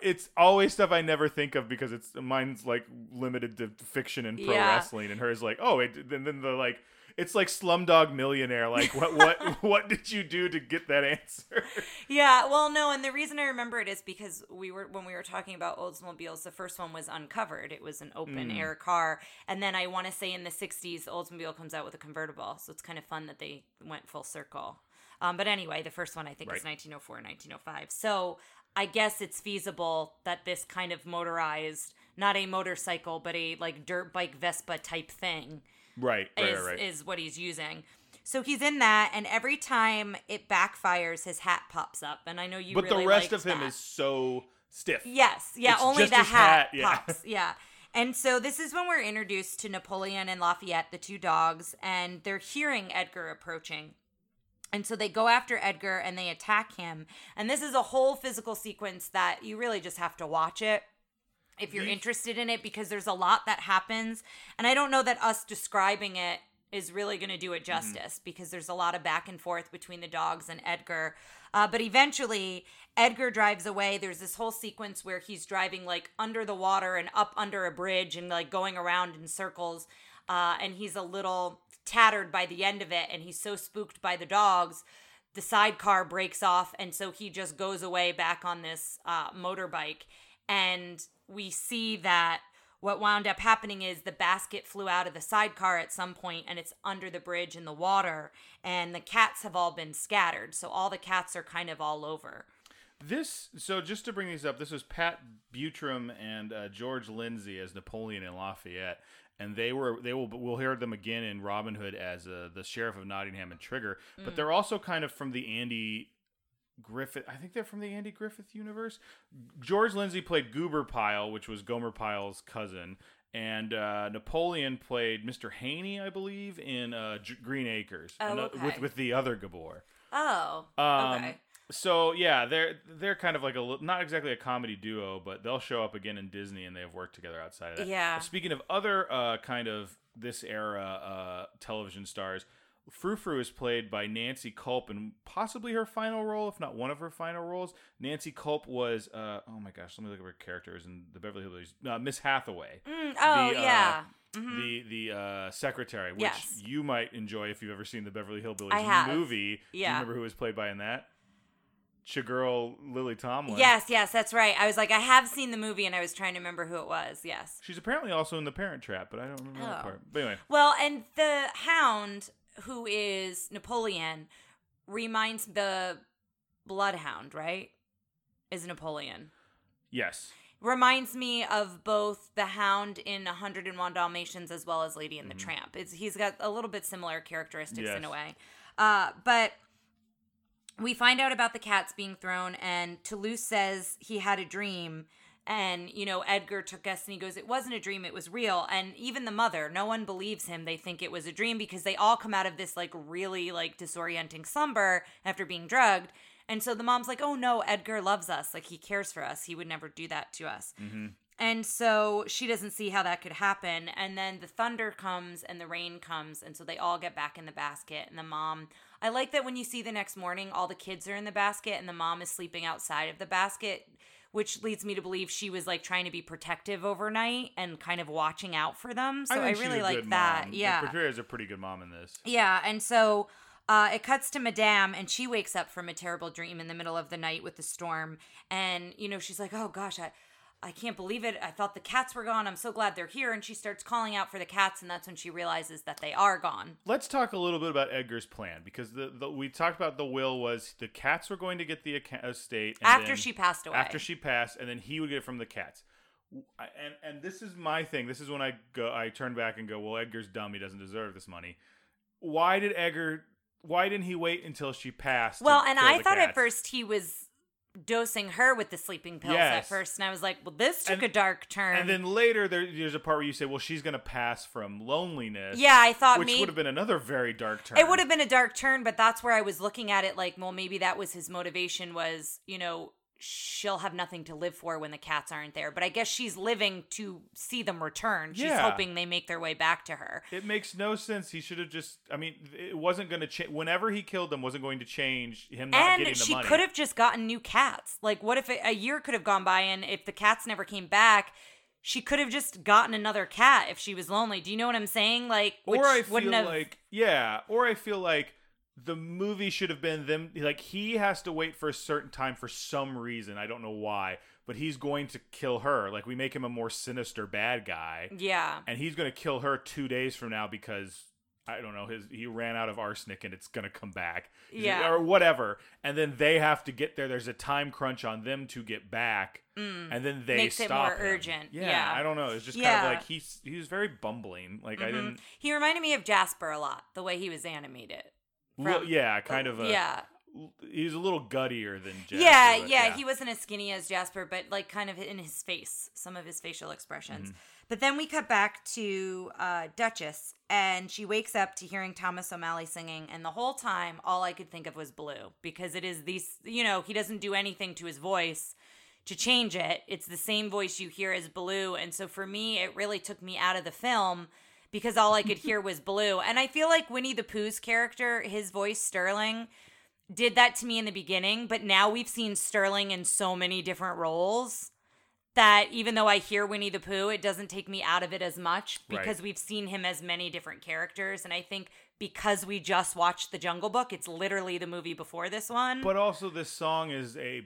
It's always stuff I never think of because it's mine's like limited to fiction and pro yeah. wrestling, and hers like oh it, and then the like it's like Slumdog Millionaire, like what what what did you do to get that answer? Yeah, well no, and the reason I remember it is because we were when we were talking about Oldsmobiles, the first one was uncovered. It was an open mm. air car, and then I want to say in the sixties, the Oldsmobile comes out with a convertible, so it's kind of fun that they went full circle. Um, but anyway, the first one I think right. is nineteen oh four, nineteen oh five. So. I guess it's feasible that this kind of motorized, not a motorcycle, but a like dirt bike Vespa type thing right, right, is, right. is what he's using. So he's in that, and every time it backfires, his hat pops up. And I know you but really But the rest of him that. Is so stiff. Yes. Yeah, it's only the hat, hat yeah. pops. Yeah. And so this is when we're introduced to Napoleon and Lafayette, the two dogs, and they're hearing Edgar approaching. And so they go after Edgar and they attack him. And this is a whole physical sequence that you really just have to watch it if you're interested in it, because there's a lot that happens. And I don't know that us describing it is really going to do it justice mm-hmm. because there's a lot of back and forth between the dogs and Edgar. Uh, but eventually, Edgar drives away. There's this whole sequence where he's driving like under the water and up under a bridge and like going around in circles. Uh, and he's a little tattered by the end of it, and he's so spooked by the dogs, the sidecar breaks off, and so he just goes away back on this uh, motorbike. And we see that what wound up happening is the basket flew out of the sidecar at some point, and it's under the bridge in the water, and the cats have all been scattered, so all the cats are kind of all over. This, so just to bring these up, this was Pat Buttram and uh, George Lindsay as Napoleon and Lafayette. And they were they will we'll hear them again in Robin Hood as uh, the Sheriff of Nottingham and Trigger, but mm. they're also kind of from the Andy Griffith. I think they're from the Andy Griffith universe. George Lindsay played Goober Pyle, which was Gomer Pyle's cousin, and uh, Napoleon played Mister Haney, I believe, in uh, G- Green Acres oh, and, uh, okay. with with the other Gabor. Oh, um, okay. So yeah, they're they're kind of like a not exactly a comedy duo, but they'll show up again in Disney, and they have worked together outside of that. Yeah. Speaking of other uh, kind of this era uh, television stars, Frou Frou is played by Nancy Culp, and possibly her final role, if not one of her final roles. Nancy Culp was, uh, oh my gosh, let me look at her characters in the Beverly Hillbillies. Uh, Miss Hathaway. Mm, oh, the, yeah. Uh, mm-hmm. The the uh, secretary, which yes. you might enjoy if you've ever seen the Beverly Hillbillies I have. movie. Yeah. Do you remember who was played by in that? Your girl Lily Tomlin. Yes, yes, that's right. I was like, I have seen the movie, and I was trying to remember who it was. Yes, she's apparently also in The Parent Trap, but I don't remember oh. that part. But anyway, well, and the Hound, who is Napoleon, reminds the Bloodhound, right? Is Napoleon? Yes. Reminds me of both the Hound in one oh one Dalmatians as well as Lady and mm-hmm. the Tramp. It's he's got a little bit similar characteristics yes. in a way, uh, but. We find out about the cats being thrown, and Toulouse says he had a dream, and, you know, Edgar took us, and he goes, it wasn't a dream, it was real. And even the mother, no one believes him. They think it was a dream because they all come out of this, like, really, like, disorienting slumber after being drugged. And so the mom's like, oh, no, Edgar loves us. Like, he cares for us. He would never do that to us. Mm-hmm. And so she doesn't see how that could happen. And then the thunder comes and the rain comes. And so they all get back in the basket. And the mom, I like that when you see the next morning, all the kids are in the basket and the mom is sleeping outside of the basket, which leads me to believe she was like trying to be protective overnight and kind of watching out for them. So I, I really like that. Mom. Yeah. Patricia's a pretty good mom in this. Yeah. And so uh, it cuts to Madame, and she wakes up from a terrible dream in the middle of the night with the storm. And, you know, she's like, oh gosh, I. I can't believe it. I thought the cats were gone. I'm so glad they're here. And she starts calling out for the cats, and that's when she realizes that they are gone. Let's talk a little bit about Edgar's plan, because the, the we talked about the will was the cats were going to get the estate. And after then, she passed away. After she passed, and then he would get it from the cats. And and this is my thing. This is when I go. I turn back and go, well, Edgar's dumb. He doesn't deserve this money. Why did Edgar, why didn't he wait until she passed? Well, and I thought cats? At first he was... dosing her with the sleeping pills yes. at first, and I was like, well, this took and, a dark turn. And then later there, there's a part where you say, well, she's gonna pass from loneliness. Yeah, I thought which maybe, would have been another very dark turn. It would have been a dark turn, but that's where I was looking at it like, well, maybe that was his motivation, was, you know, she'll have nothing to live for when the cats aren't there. But I guess she's living to see them return. She's yeah. hoping they make their way back to her. It makes no sense. He should have just, I mean, it wasn't going to change. Whenever he killed them, wasn't going to change him not and getting the money. And she could have just gotten new cats. Like, what if it, a year could have gone by, and if the cats never came back, she could have just gotten another cat if she was lonely. Do you know what I'm saying? Like, which or I feel wouldn't have... like, yeah. Or I feel like, the movie should have been them, like, he has to wait for a certain time for some reason. I don't know why, but he's going to kill her. Like, we make him a more sinister bad guy. Yeah. And he's going to kill her two days from now because, I don't know, his he ran out of arsenic and it's going to come back. He's yeah. Like, or whatever. And then they have to get there. There's a time crunch on them to get back. Mm. And then they Makes stop Makes it more him. urgent. Yeah, yeah. I don't know. It's just yeah. kind of like, he's, he was very bumbling. Like, mm-hmm. I didn't. He reminded me of Jasper a lot, the way he was animated. From, yeah, kind of a. Yeah. He was a little guttier than Jasper. Yeah, yeah, yeah, he wasn't as skinny as Jasper, but like kind of in his face, some of his facial expressions. Mm-hmm. But then we cut back to uh, Duchess, and she wakes up to hearing Thomas O'Malley singing, and the whole time, all I could think of was Blue, because it is these, you know, he doesn't do anything to his voice to change it. It's the same voice you hear as Blue, and so for me, it really took me out of the film. Because all I could hear was Blue. And I feel like Winnie the Pooh's character, his voice, Sterling, did that to me in the beginning. But now we've seen Sterling in so many different roles that even though I hear Winnie the Pooh, it doesn't take me out of it as much. Because right. we've seen him as many different characters. And I think because we just watched The Jungle Book, it's literally the movie before this one. But also this song is a...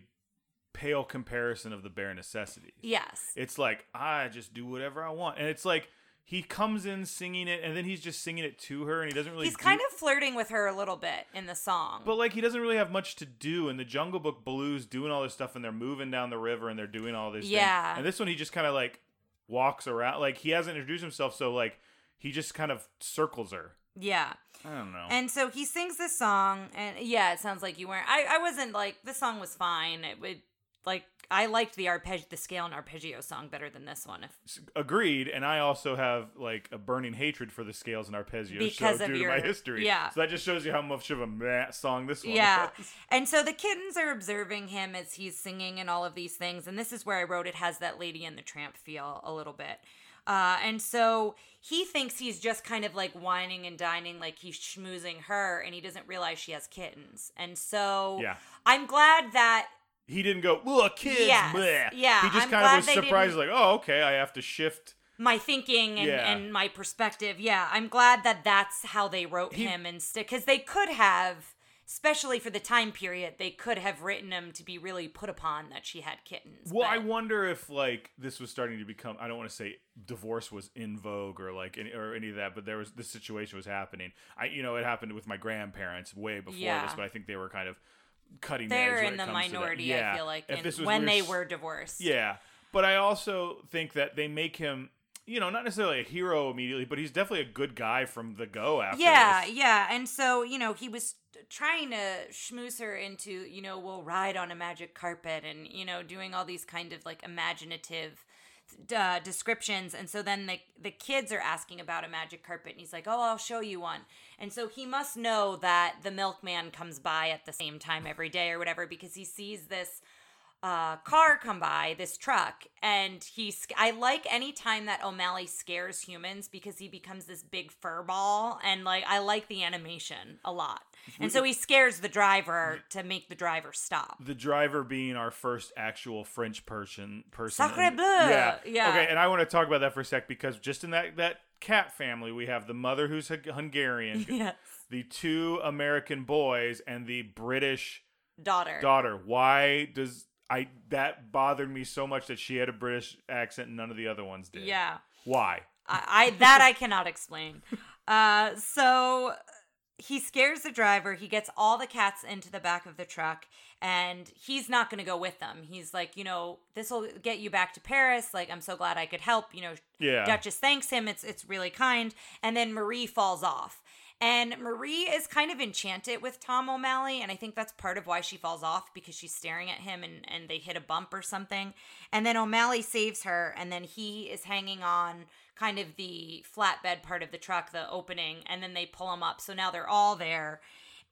pale comparison of The Bare Necessities. Yes. It's like, I just do whatever I want. And it's like... he comes in singing it, and then he's just singing it to her, and he doesn't really... He's do- kind of flirting with her a little bit in the song. But, like, he doesn't really have much to do, and the Jungle Book Blues doing all this stuff, and they're moving down the river, and they're doing all this yeah. things. And this one, he just kind of, like, walks around. Like, he hasn't introduced himself, so, like, he just kind of circles her. Yeah. I don't know. And so he sings this song, and, yeah, it sounds like you weren't... I, I wasn't, like... This song was fine. It would... Like, I liked the arpeg- the scale and arpeggio song better than this one. If- Agreed, and I also have like a burning hatred for the scales and arpeggios because so, of due your, to my history. Yeah. So that just shows you how much of a meh song this one yeah. is. And so the kittens are observing him as he's singing and all of these things, and this is where I wrote it has that Lady and the Tramp feel a little bit. Uh, and so he thinks he's just kind of like whining and dining, like he's schmoozing her, and he doesn't realize she has kittens. And so yeah. I'm glad that... He didn't go, well, kids, yes. bleh. Yeah, he just I'm kind of was surprised, like, oh, okay, I have to shift my thinking and, yeah. and my perspective. Yeah, I'm glad that that's how they wrote he, him. and st- Because they could have, especially for the time period, they could have written him to be really put upon that she had kittens. Well, but. I wonder if, like, this was starting to become, I don't want to say divorce was in vogue or, like, any, or any of that, but there was this situation was happening. I, You know, it happened with my grandparents way before yeah. this, but I think they were kind of... cutting they're in the minority yeah. I feel like in, when weird, they were divorced yeah but I also think that they make him, you know, not necessarily a hero immediately, but he's definitely a good guy from the go after yeah this. yeah and so, you know, he was trying to schmooze her into, you know, we'll ride on a magic carpet and, you know, doing all these kind of like imaginative Uh, descriptions. And so then the the kids are asking about a magic carpet, and he's like, oh, I'll show you one. And so he must know that the milkman comes by at the same time every day or whatever, because he sees this uh, car come by, this truck, and he I like any time that O'Malley scares humans, because he becomes this big fur ball, and like I like the animation a lot. And so he scares the driver to make the driver stop. The driver being our first actual French person. person. Sacre bleu! Yeah. yeah. Okay, and I want to talk about that for a sec, because just in that, that cat family, we have the mother who's Hungarian, yes. the two American boys, and the British daughter. Daughter. Why does... I that bothered me so much that she had a British accent and none of the other ones did. Yeah. Why? I, I That I cannot explain. Uh, so... He scares the driver. He gets all the cats into the back of the truck, and he's not going to go with them. He's like, you know, this will get you back to Paris. Like, I'm so glad I could help. You know, yeah. Duchess thanks him. It's it's really kind. And then Marie falls off. And Marie is kind of enchanted with Tom O'Malley, and I think that's part of why she falls off, because she's staring at him, and, and they hit a bump or something. And then O'Malley saves her, and then he is hanging on kind of the flatbed part of the truck, the opening, and then they pull him up. So now they're all there.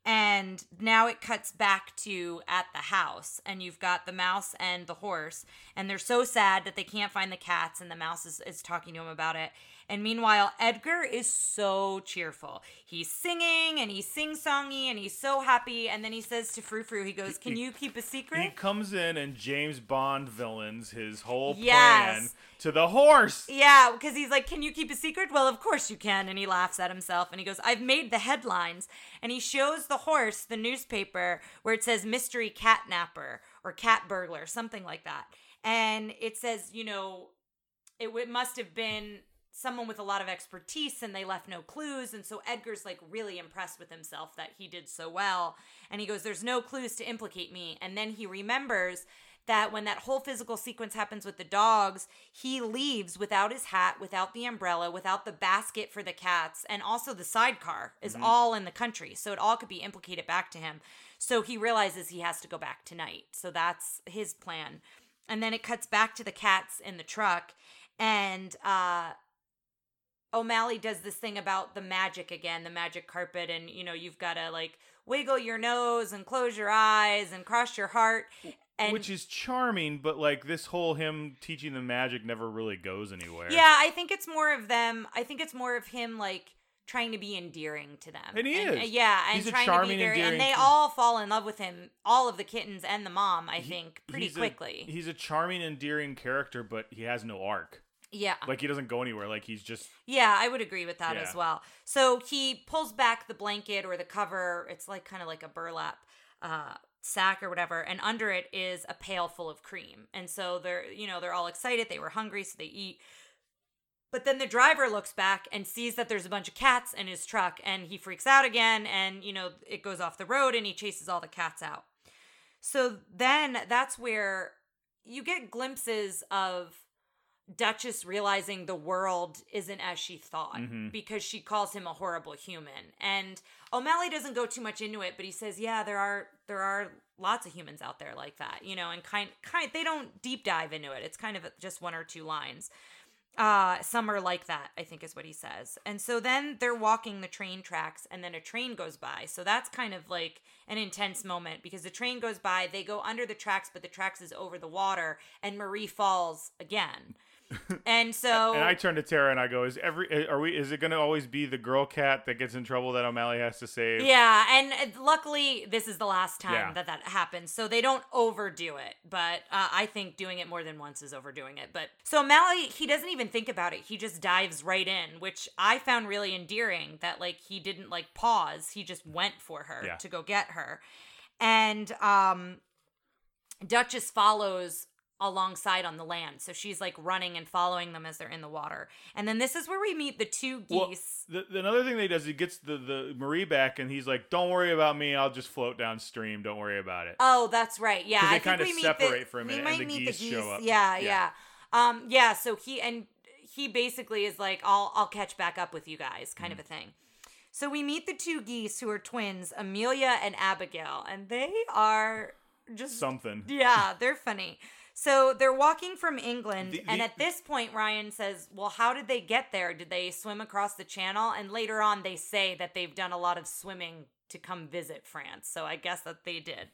And now it cuts back to at the house, and you've got the mouse and the horse, and they're so sad that they can't find the cats, and the mouse is, is talking to him about it. And meanwhile, Edgar is so cheerful. He's singing, and he's sing-songy, and he's so happy. And then he says to Frou Frou, he goes, can you keep a secret? He comes in and James Bond villains his whole yes. plan to the horse. Yeah, because he's like, can you keep a secret? Well, of course you can. And he laughs at himself, and he goes, I've made the headlines. And he shows the horse the newspaper where it says mystery catnapper or cat burglar, something like that. And it says, you know, it, it must have been... someone with a lot of expertise, and they left no clues. And so Edgar's like really impressed with himself that he did so well. And he goes, there's no clues to implicate me. And then he remembers that when that whole physical sequence happens with the dogs, he leaves without his hat, without the umbrella, without the basket for the cats. And also the sidecar is mm-hmm. all in the country. So it all could be implicated back to him. So he realizes he has to go back tonight. So that's his plan. And then it cuts back to the cats in the truck. And, uh, O'Malley does this thing about the magic again, the magic carpet, and, you know, you've got to, like, wiggle your nose and close your eyes and cross your heart. And which is charming, but, like, this whole him teaching the magic never really goes anywhere. Yeah, I think it's more of them. I think it's more of him, like, trying to be endearing to them. And he and, is. Uh, yeah, and he's trying a charming, to be very, endearing. And they all fall in love with him, all of the kittens and the mom, I he, think, pretty he's quickly. A, he's a charming, endearing character, but he has no arc. Yeah. Like, he doesn't go anywhere. Like, he's just... Yeah, I would agree with that yeah. as well. So he pulls back the blanket or the cover. It's like kind of like a burlap uh, sack or whatever. And under it is a pail full of cream. And so they're, you know, they're all excited. They were hungry, so they eat. But then the driver looks back and sees that there's a bunch of cats in his truck. And he freaks out again. And, you know, it goes off the road, and he chases all the cats out. So then that's where you get glimpses of... Duchess realizing the world isn't as she thought, mm-hmm. because she calls him a horrible human. And O'Malley doesn't go too much into it, but he says, yeah, there are there are lots of humans out there like that, you know, and kind kind they don't deep dive into it. It's kind of just one or two lines. Uh, some are like that, I think is what he says. And so then they're walking the train tracks and then a train goes by. So that's kind of like an intense moment because the train goes by, they go under the tracks, but the tracks is over the water and Marie falls again. And so and I turn to Tara and I go, is every are we is it going to always be the girl cat that gets in trouble that O'Malley has to save? Yeah, and luckily this is the last time yeah. that that happens, so they don't overdo it. But uh, I think doing it more than once is overdoing it. But so O'Malley, he doesn't even think about it. He just dives right in, which I found really endearing. That like he didn't like pause. He just went for her yeah. to go get her, and um, Duchess follows alongside on the land. So she's like running and following them as they're in the water. And then this is where we meet the two geese. Well, the, the, another thing that he does, he gets the, the Marie back and he's like, don't worry about me. I'll just float downstream. Don't worry about it. Oh, that's right. Yeah. They I kind of separate the, for a minute and the geese, the geese show up. Yeah, yeah. Yeah. Um, yeah. So he, and he basically is like, I'll, I'll catch back up with you guys kind mm. of a thing. So we meet the two geese who are twins, Amelia and Abigail, and they are just something. Yeah. They're funny. So they're walking from England, the, the, and at this point, Ryan says, well, how did they get there? Did they swim across the channel? And later on, they say that they've done a lot of swimming to come visit France, so I guess that they did.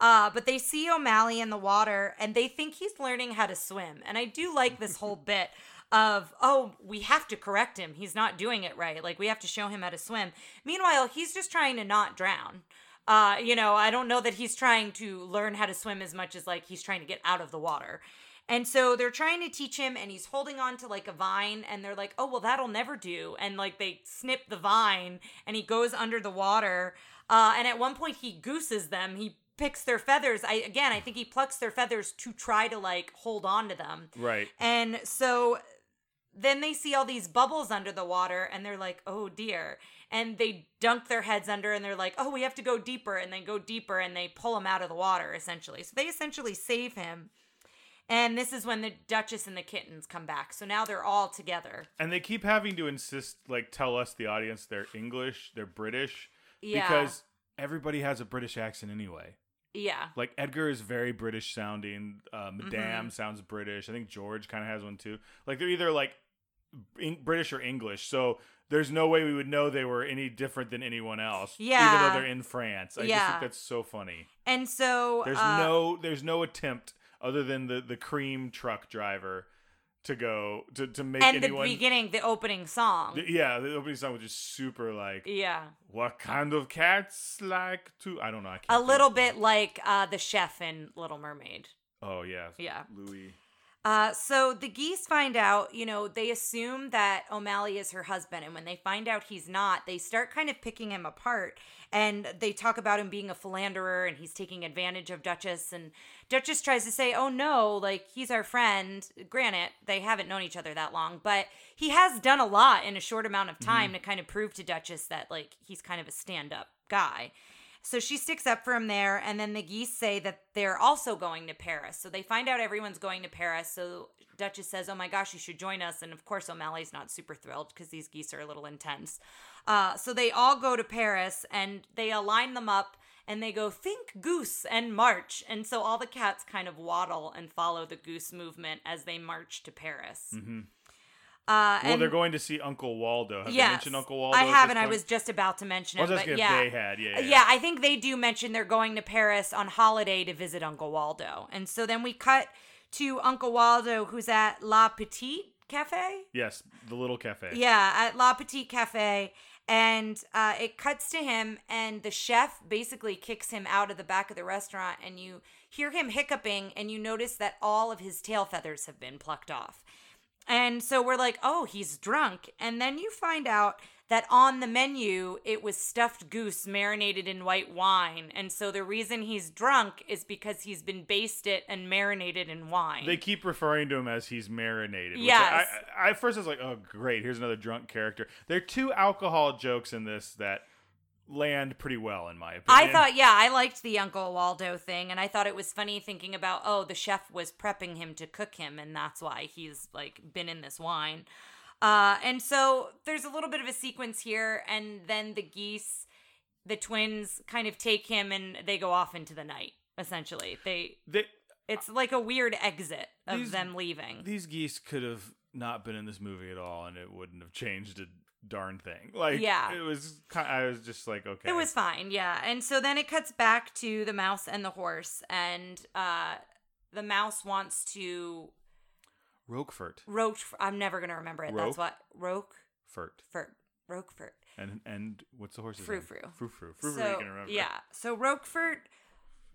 Uh, but they see O'Malley in the water, and they think he's learning how to swim. And I do like this whole bit of, oh, we have to correct him. He's not doing it right. Like, we have to show him how to swim. Meanwhile, he's just trying to not drown. Uh, you know, I don't know that he's trying to learn how to swim as much as, like, he's trying to get out of the water. And so they're trying to teach him, and he's holding on to, like, a vine, and they're like, oh, well, that'll never do. And, like, they snip the vine, and he goes under the water. Uh, and at one point, he gooses them. He picks their feathers. I Again, I think he plucks their feathers to try to, like, hold on to them. Right. And so then they see all these bubbles under the water, and they're like, oh, dear. And they dunk their heads under, and they're like, oh, we have to go deeper. And they go deeper, and they pull him out of the water, essentially. So they essentially save him. And this is when the Duchess and the kittens come back. So now they're all together. And they keep having to insist, like, tell us, the audience, they're English, they're British. Yeah. Because everybody has a British accent anyway. Yeah. Like, Edgar is very British sounding. Uh, Madame mm-hmm. sounds British. I think George kind of has one, too. Like, they're either, like, British or English. So there's no way we would know they were any different than anyone else. Yeah. Even though they're in France. I yeah. just think that's so funny. And so There's uh, no there's no attempt other than the, the cream truck driver to go to, to make and anyone. And the beginning, the opening song. The, yeah, the opening song was just super like yeah. what kind of cats like to I don't know. I can't a little bit that. like uh, the chef in Little Mermaid. Oh yeah. Yeah. Louis. Uh, so the geese find out, you know, they assume that O'Malley is her husband. And when they find out he's not, they start kind of picking him apart. And they talk about him being a philanderer and he's taking advantage of Duchess. And Duchess tries to say, oh, no, like, he's our friend. Granted, they haven't known each other that long. But he has done a lot in a short amount of time mm-hmm. to kind of prove to Duchess that, like, he's kind of a stand-up guy. So she sticks up for him there, and then the geese say that they're also going to Paris. So they find out everyone's going to Paris. So Duchess says, oh my gosh, you should join us. And of course, O'Malley's not super thrilled because these geese are a little intense. Uh, so they all go to Paris, and they align them up, and they go, think goose and march. And so all the cats kind of waddle and follow the goose movement as they march to Paris. Mm-hmm. Uh, well, and, they're going to see Uncle Waldo. Have yes, they mentioned Uncle Waldo? I haven't. I was just about to mention it. Well, but yeah. They had. Yeah, yeah. Yeah, I think they do mention they're going to Paris on holiday to visit Uncle Waldo. And so then we cut to Uncle Waldo, who's at La Petite Cafe? Yes, the little cafe. Yeah, at La Petite Cafe. And uh, it cuts to him, and the chef basically kicks him out of the back of the restaurant, and you hear him hiccuping, and you notice that all of his tail feathers have been plucked off. And so we're like, oh, he's drunk. And then you find out that on the menu, it was stuffed goose marinated in white wine. And so the reason he's drunk is because he's been basted and marinated in wine. They keep referring to him as he's marinated. Yes. I, I, at first I was like, oh, great, here's another drunk character. There are two alcohol jokes in this that land pretty well, in my opinion. I thought, yeah, I liked the Uncle Waldo thing, and I thought it was funny thinking about, oh, the chef was prepping him to cook him, and that's why he's, like, been in this wine. Uh, and so there's a little bit of a sequence here, and then the geese, the twins, kind of take him, and they go off into the night, essentially. They, they It's like a weird exit of these, them leaving. These geese could have not been in this movie at all, and it wouldn't have changed a darn thing. Like, yeah. It was, I was just like, okay. It was fine, yeah. And so then it cuts back to the mouse and the horse, and uh, the mouse wants to... Roquefort. Roquefort. I'm never going to remember it. Roque, That's what. Roquefort. Fort. Roquefort. And and what's the horse's name? Frou-frou. Frou-frou. Frou-frou, so, you can remember. Yeah. So Roquefort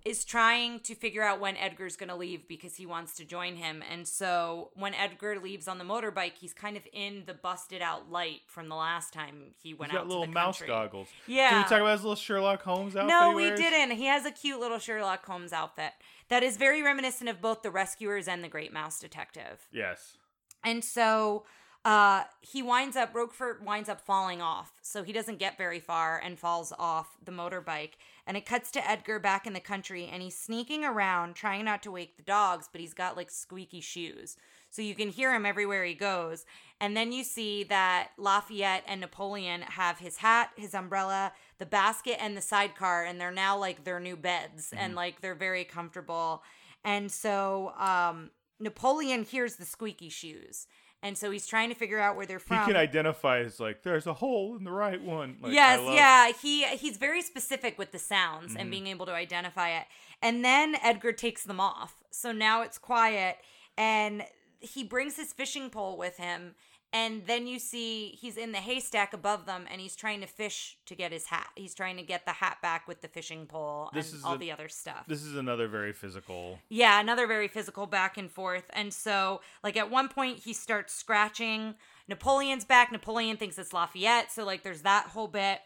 is trying to figure out when Edgar's going to leave because he wants to join him. And so when Edgar leaves on the motorbike, he's kind of in the busted out light from the last time he went he's out to the country. Got little mouse goggles. Yeah. Did we talk about his little Sherlock Holmes outfit? No, we didn't. He has a cute little Sherlock Holmes outfit. That is very reminiscent of both The Rescuers and The Great Mouse Detective. Yes. And so uh, he winds up, Roquefort winds up falling off. So he doesn't get very far and falls off the motorbike. And it cuts to Edgar back in the country, and he's sneaking around, trying not to wake the dogs, but he's got like squeaky shoes. So you can hear him everywhere he goes. And then you see that Lafayette and Napoleon have his hat, his umbrella, the basket, and the sidecar, and they're now like their new beds, mm-hmm. and like they're very comfortable. And so um, Napoleon hears the squeaky shoes, and so he's trying to figure out where they're from. He can identify as like, there's a hole in the right one. Like, yes, love- yeah, he he's very specific with the sounds mm-hmm. and being able to identify it. And then Edgar takes them off, so now it's quiet, and he brings his fishing pole with him, and then you see he's in the haystack above them, and he's trying to fish to get his hat. He's trying to get the hat back with the fishing pole and all the other stuff. This is another very physical. Yeah, another very physical back and forth. And so, like, at one point, he starts scratching Napoleon's back. Napoleon thinks it's Lafayette, so, like, there's that whole bit.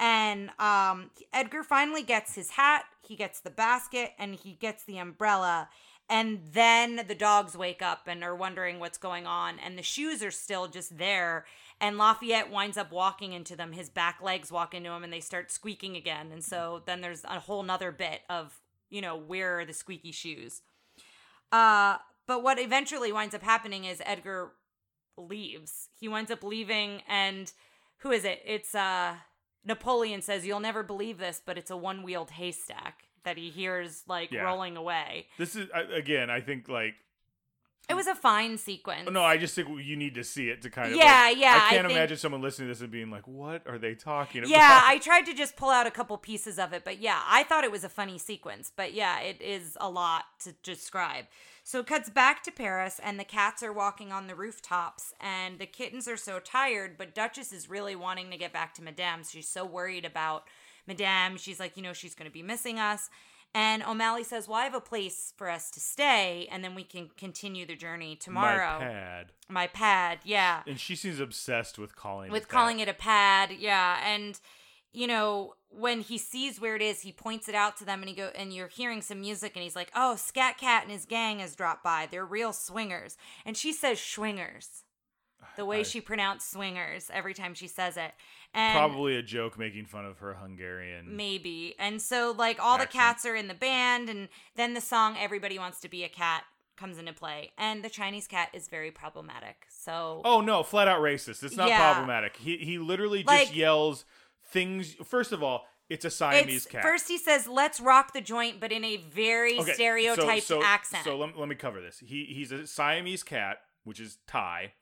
And um, Edgar finally gets his hat, he gets the basket, and he gets the umbrella. And then the dogs wake up and are wondering what's going on. And the shoes are still just there. And Lafayette winds up walking into them. His back legs walk into him and they start squeaking again. And so then there's a whole nother bit of, you know, where are the squeaky shoes? Uh, but what eventually winds up happening is Edgar leaves. He winds up leaving. And who is it? It's uh, Napoleon says, you'll never believe this, but it's a one-wheeled haystack that he hears, like, yeah. rolling away. This is, again, I think, like... It was a fine sequence. No, I just think you need to see it to kind of... Yeah, like, yeah. I can't I imagine think... someone listening to this and being like, what are they talking about? Yeah, I tried to just pull out a couple pieces of it, but yeah, I thought it was a funny sequence. But yeah, it is a lot to describe. So it cuts back to Paris, and the cats are walking on the rooftops, and the kittens are so tired, but Duchess is really wanting to get back to Madame. She's so worried about... Madame, she's like, you know, she's going to be missing us. And O'Malley says, well, I have a place for us to stay, and then we can continue the journey tomorrow. My pad. My pad, yeah. And she seems obsessed with calling with it calling that. it a pad, yeah. And, you know, when he sees where it is, he points it out to them, and he go, and you're hearing some music, and he's like, oh, Scat Cat and his gang has dropped by. They're real swingers. And she says swingers. The way I, she pronounced swingers every time she says it. And probably a joke making fun of her Hungarian. Maybe. And so, like, all accent. The cats are in the band, and then the song Everybody Wants to Be a Cat comes into play. And the Chinese cat is very problematic, so... Oh, no, flat out racist. It's not yeah. problematic. He, he literally just like, yells things... First of all... It's a Siamese it's, cat. First he says, let's rock the joint, but in a very okay, stereotyped so, so, accent. So let, let me cover this. He He's a Siamese cat, which is Thai,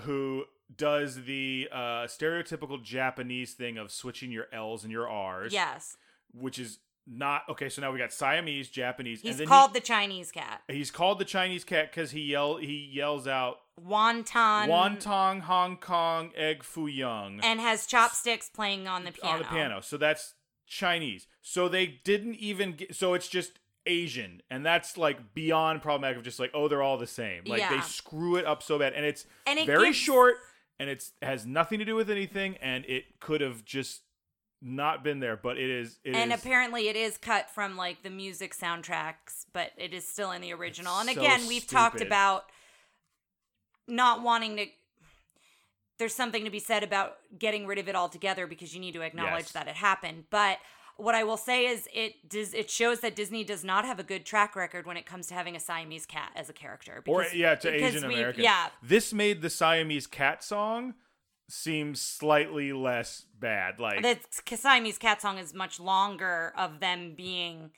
who does the uh, stereotypical Japanese thing of switching your L's and your R's. Yes. Which is not... Okay, so now we got Siamese, Japanese... He's and then called he, the Chinese cat. He's called the Chinese cat because he yell he yells out... Wonton. Wonton, Hong Kong, egg foo young. And has chopsticks playing on the piano. On the piano. So that's Chinese. So they didn't even... get, so it's just... Asian, and that's like beyond problematic of just like, oh, they're all the same. Like yeah. they screw it up so bad, and it's and it very gives... short, and it's has nothing to do with anything, and it could have just not been there, but it is. It and is... apparently, it is cut from like the music soundtracks, but it is still in the original. It's and again, so we've stupid. talked about not wanting to. there's something to be said about getting rid of it altogether because you need to acknowledge yes. that it happened. But what I will say is it does, it shows that Disney does not have a good track record when it comes to having a Siamese cat as a character. Because, or, yeah, to Asian Americans. Yeah. This made the Siamese cat song seem slightly less bad. Like the Siamese cat song is much longer of them being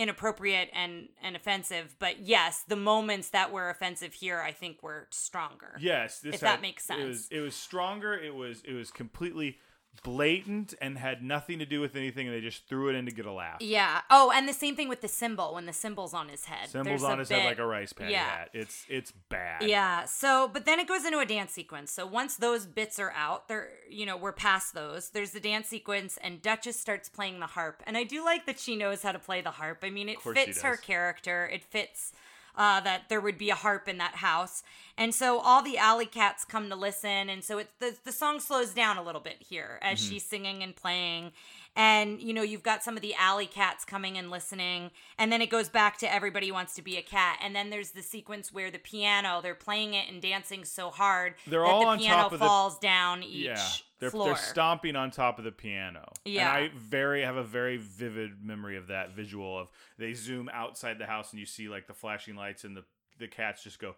inappropriate and, and offensive. But yes, the moments that were offensive here, I think, were stronger. Yes. This if had, that makes sense. It was, it was stronger. It was, it was completely blatant and had nothing to do with anything, and they just threw it in to get a laugh. Yeah. Oh, and the same thing with the symbol when the symbol's on his head. Symbol's on his bit, head like a rice paddy yeah. hat. It's it's bad. Yeah. So, but then it goes into a dance sequence. So once those bits are out, they're you know we're past those. There's the dance sequence, and Duchess starts playing the harp, and I do like that she knows how to play the harp. I mean, it fits her character. It fits. Uh, that there would be a harp in that house. And so all the alley cats come to listen. And so it's the, the song slows down a little bit here as mm-hmm. she's singing and playing. And, you know, you've got some of the alley cats coming and listening. And then it goes back to everybody wants to be a cat. And then there's the sequence where the piano, they're playing it and dancing so hard they're that all the on piano top of falls the, down each yeah, they're, floor. They're stomping on top of the piano. Yeah. And I very have a very vivid memory of that visual of they zoom outside the house and you see like the flashing lights and the, the cats just go,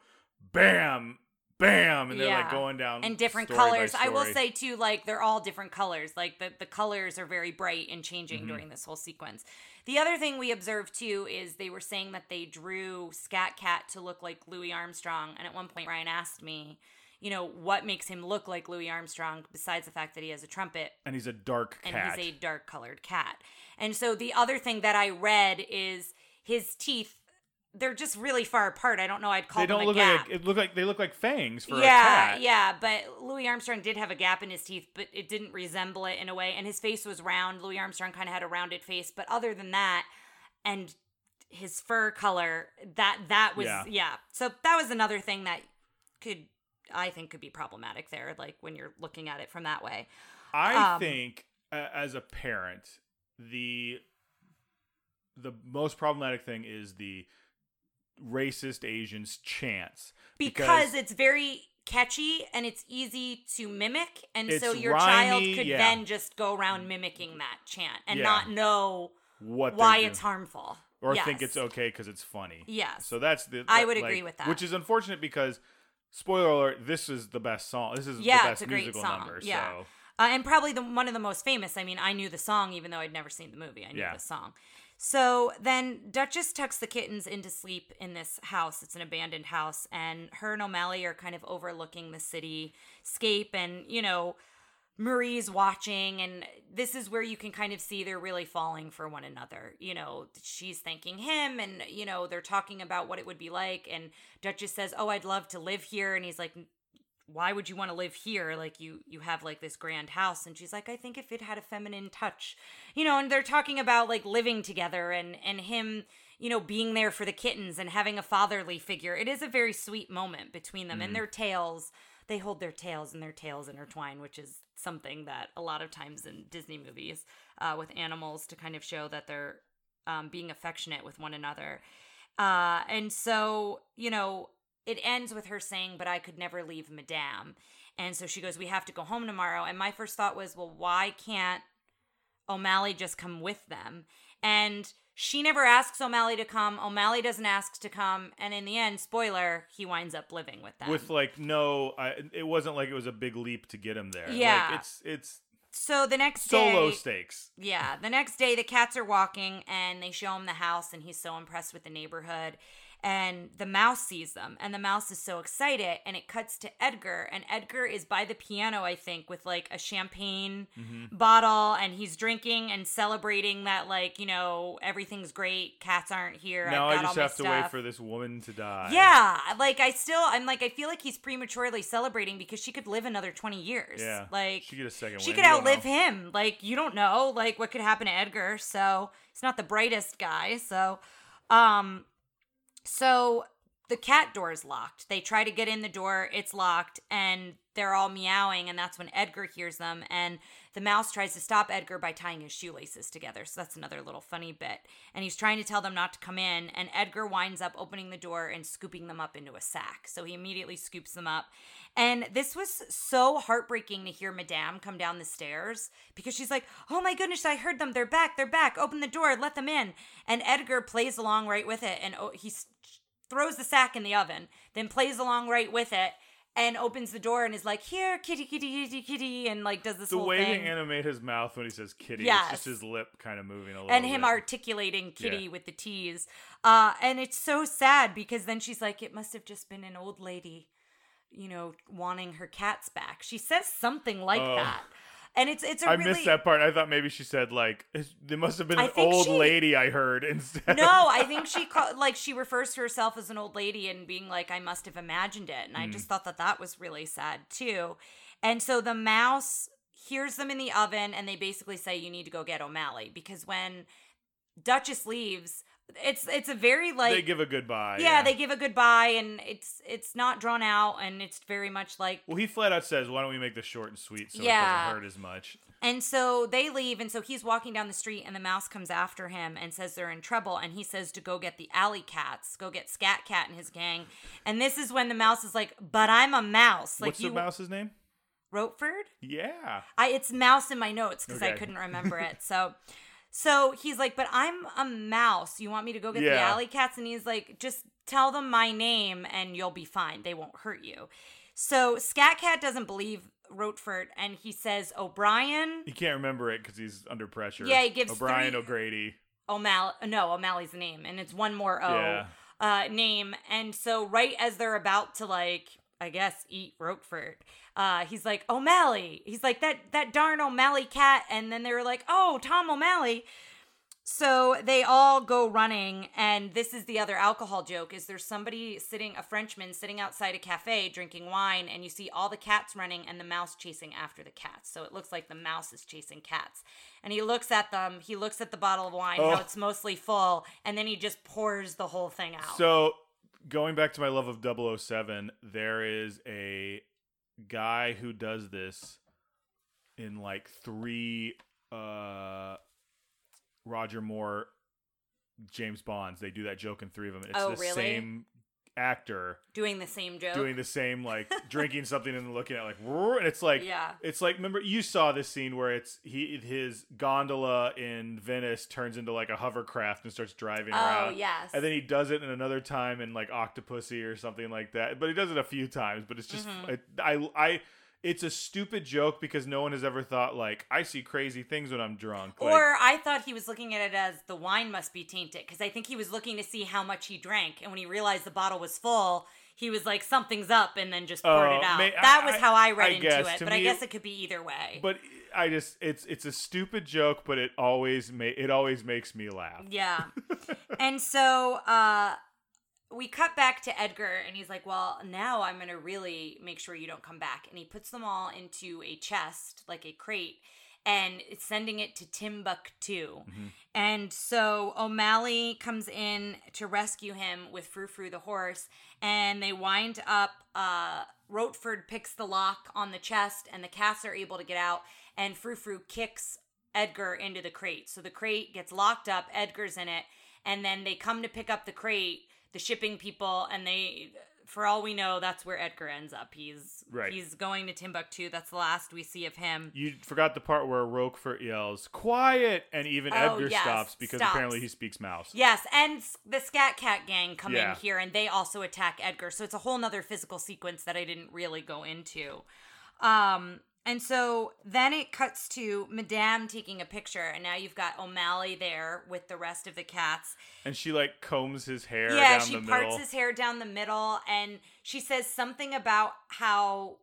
bam! Bam! And they're, yeah. like, going down and different colors. I will say, too, like, they're all different colors. Like, the, the colors are very bright and changing mm-hmm. during this whole sequence. The other thing we observed, too, is they were saying that they drew Scat Cat to look like Louis Armstrong. And at one point, Ryan asked me, you know, what makes him look like Louis Armstrong besides the fact that he has a trumpet. And he's a dark cat. And he's a dark-colored cat. And so the other thing that I read is his teeth. They're just really far apart. I don't know. I'd call they don't them a look gap. Like a, it look like they look like fangs for yeah, a cat. Yeah, yeah. But Louis Armstrong did have a gap in his teeth, but it didn't resemble it in a way. And his face was round. Louis Armstrong kind of had a rounded face, but other than that, and his fur color, that that was yeah. yeah. So that was another thing that could I think could be problematic there, like when you're looking at it from that way. I um, think uh, as a parent, the the most problematic thing is the racist Asians chants because, because it's very catchy and it's easy to mimic, and so your rhymy, child could yeah. then just go around mimicking that chant and yeah. not know what why it's harmful or yes. think it's okay because it's funny. Yes, so that's the. I would like, agree with that, which is unfortunate because, spoiler alert, this is the best song. This is yeah, the best it's a musical great song. Number. Yeah. So. Uh, and probably the one of the most famous. I mean, I knew the song even though I'd never seen the movie. I knew yeah. the song. So then Duchess tucks the kittens into sleep in this house. It's an abandoned house, and her and O'Malley are kind of overlooking the cityscape, and, you know, Marie's watching, and this is where you can kind of see they're really falling for one another. You know, she's thanking him, and, you know, they're talking about what it would be like, and Duchess says, oh, I'd love to live here, and he's like, why would you want to live here? Like you, you have like this grand house. And she's like, I think if it had a feminine touch, you know, and they're talking about like living together and, and him, you know, being there for the kittens and having a fatherly figure. It is a very sweet moment between them mm. and their tails. They hold their tails and their tails intertwine, which is something that a lot of times in Disney movies uh, with animals to kind of show that they're um, being affectionate with one another. Uh, and so, you know, it ends with her saying, but I could never leave Madame. And so she goes, we have to go home tomorrow. And my first thought was, well, why can't O'Malley just come with them? And she never asks O'Malley to come. O'Malley doesn't ask to come. And in the end, spoiler, he winds up living with them. With like, no, I, it wasn't like it was a big leap to get him there. Yeah. Like it's, it's. So the next day. Solo stakes. Yeah. The next day, the cats are walking and they show him the house and he's so impressed with the neighborhood. And the mouse sees them, and the mouse is so excited, and it cuts to Edgar, and Edgar is by the piano, I think, with, like, a champagne mm-hmm. bottle, and he's drinking and celebrating that, like, you know, everything's great, cats aren't here, now I've got I just all have to stuff. Wait for this woman to die. Yeah, like, I still, I'm like, I feel like he's prematurely celebrating because she could live another twenty years. Yeah, like, she could a second She win. Could you outlive him. Like, you don't know, like, what could happen to Edgar, so he's not the brightest guy, so, um... So the cat door is locked. They try to get in the door, it's locked, and they're all meowing, and that's when Edgar hears them, and the mouse tries to stop Edgar by tying his shoelaces together, so that's another little funny bit. And he's trying to tell them not to come in, and Edgar winds up opening the door and scooping them up into a sack, so he immediately scoops them up. And this was so heartbreaking to hear Madame come down the stairs, because she's like, oh my goodness, I heard them, they're back, they're back, open the door, let them in. And Edgar plays along right with it, and he's... throws the sack in the oven, then plays along right with it, and opens the door and is like, here, kitty, kitty, kitty, kitty, and like does this the whole thing. The way he animates his mouth when he says kitty, yes. It's just his lip kind of moving a little bit. And him bit. articulating kitty yeah. with the T's. Uh, and it's so sad because then she's like, it must have just been an old lady, you know, wanting her cats back. She says something like oh. that. And it's it's. A I really... missed that part. I thought maybe she said like there must have been an old she... lady. I heard instead. No, I think she call, like she refers to herself as an old lady and being like I must have imagined it. And mm. I just thought that that was really sad too. And so the mouse hears them in the oven, and they basically say you need to go get O'Malley because when Duchess leaves, it's it's a very like they give a goodbye. Yeah, yeah. they give a goodbye, and it's it's not drawn out, and it's very much like well, he flat out says, "Why don't we make this short and sweet so yeah. it doesn't hurt as much?" And so they leave, and so he's walking down the street, and the mouse comes after him and says they're in trouble, and he says to go get the alley cats, go get Scat Cat and his gang, and this is when the mouse is like, "But I'm a mouse." Like, what's you- the mouse's name? Roatford? Yeah, I it's mouse in my notes because okay. I couldn't remember it, so. So he's like, but I'm a mouse. You want me to go get yeah. the alley cats? And he's like, just tell them my name and you'll be fine. They won't hurt you. So Scat Cat doesn't believe Roatford and he says, O'Brien. He can't remember it because he's under pressure. Yeah, he gives O'Brien, three... O'Grady. O'Malley. No, O'Malley's the name. And it's one more O yeah. uh, name. And so right as they're about to like... I guess, eat Roatford. Uh, he's like, O'Malley. He's like, that that darn O'Malley cat. And then they were like, oh, Tom O'Malley. So they all go running. And this is the other alcohol joke, is there's somebody sitting, a Frenchman, sitting outside a cafe drinking wine. And you see all the cats running and the mouse chasing after the cats. So it looks like the mouse is chasing cats. And he looks at them. He looks at the bottle of wine, oh. how it's mostly full. And then he just pours the whole thing out. So... going back to my love of double oh seven, there is a guy who does this in like three uh, Roger Moore, James Bonds. They do that joke in three of them. It's oh, the really? same actor doing the same joke, doing the same like drinking something and looking at like, and it's like, yeah, it's like. Remember, you saw this scene where it's he his gondola in Venice turns into like a hovercraft and starts driving oh, around. Oh yes, and then he does it in another time in like Octopussy or something like that. But he does it a few times. But it's just mm-hmm. I, I I it's a stupid joke because no one has ever thought like I see crazy things when I'm drunk. Or like, I thought he was looking at it as the wine must be tainted because I think he was looking to see how much he drank, and when he realized the bottle was full. He was like, something's up, and then just poured uh, it out. May, that I, was how I read I into guess, it, but me, I guess it could be either way. But I just, it's it's a stupid joke, but it always ma- it always makes me laugh. Yeah. And so uh, we cut back to Edgar, and he's like, well, now I'm going to really make sure you don't come back. And he puts them all into a chest, like a crate, and it's sending it to Timbuktu. Mm-hmm. And so O'Malley comes in to rescue him with Frou Frou the horse, and they wind up, uh, Roatford picks the lock on the chest, and the cats are able to get out, and Frou Frou kicks Edgar into the crate. So the crate gets locked up, Edgar's in it, and then they come to pick up the crate, the shipping people, and they... for all we know, that's where Edgar ends up. He's right. He's going to Timbuktu. That's the last we see of him. You forgot the part where Roquefort yells, quiet! And even oh, Edgar yes, stops because stops. apparently he speaks mouse. Yes, and the Scat Cat gang come yeah. in here and they also attack Edgar. So it's a whole nother physical sequence that I didn't really go into. Um, and so then it cuts to Madame taking a picture. And now you've got O'Malley there with the rest of the cats. And she, like, combs his hair yeah, down the middle. Yeah, she parts his hair down the middle. And she says something about how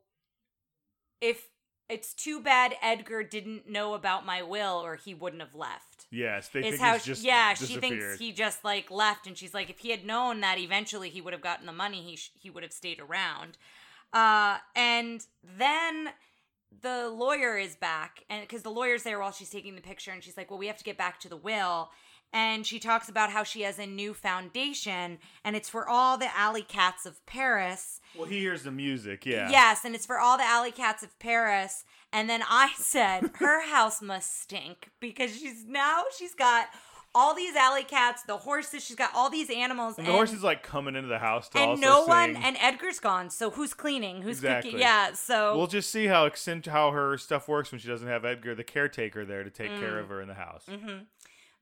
if it's too bad Edgar didn't know about my will or he wouldn't have left. Yes, they think how he's she, just Yeah, she thinks he just, like, left. And she's like, if he had known that eventually he would have gotten the money, he, sh- he would have stayed around. Uh, and then... the lawyer is back, and because the lawyer's there while she's taking the picture, and she's like, well, we have to get back to the will. And she talks about how she has a new foundation, and it's for all the alley cats of Paris. Well, he hears the music, yeah. Yes, and it's for all the alley cats of Paris. And then I said, her house must stink, because she's now she's got all these alley cats, the horses, she's got all these animals. And, and the horse is like coming into the house to and also no one, sing. And Edgar's gone, so who's cleaning? Who's exactly. cooking? Yeah, so. We'll just see how, how her stuff works when she doesn't have Edgar, the caretaker, there to take mm. care of her in the house. Mm-hmm.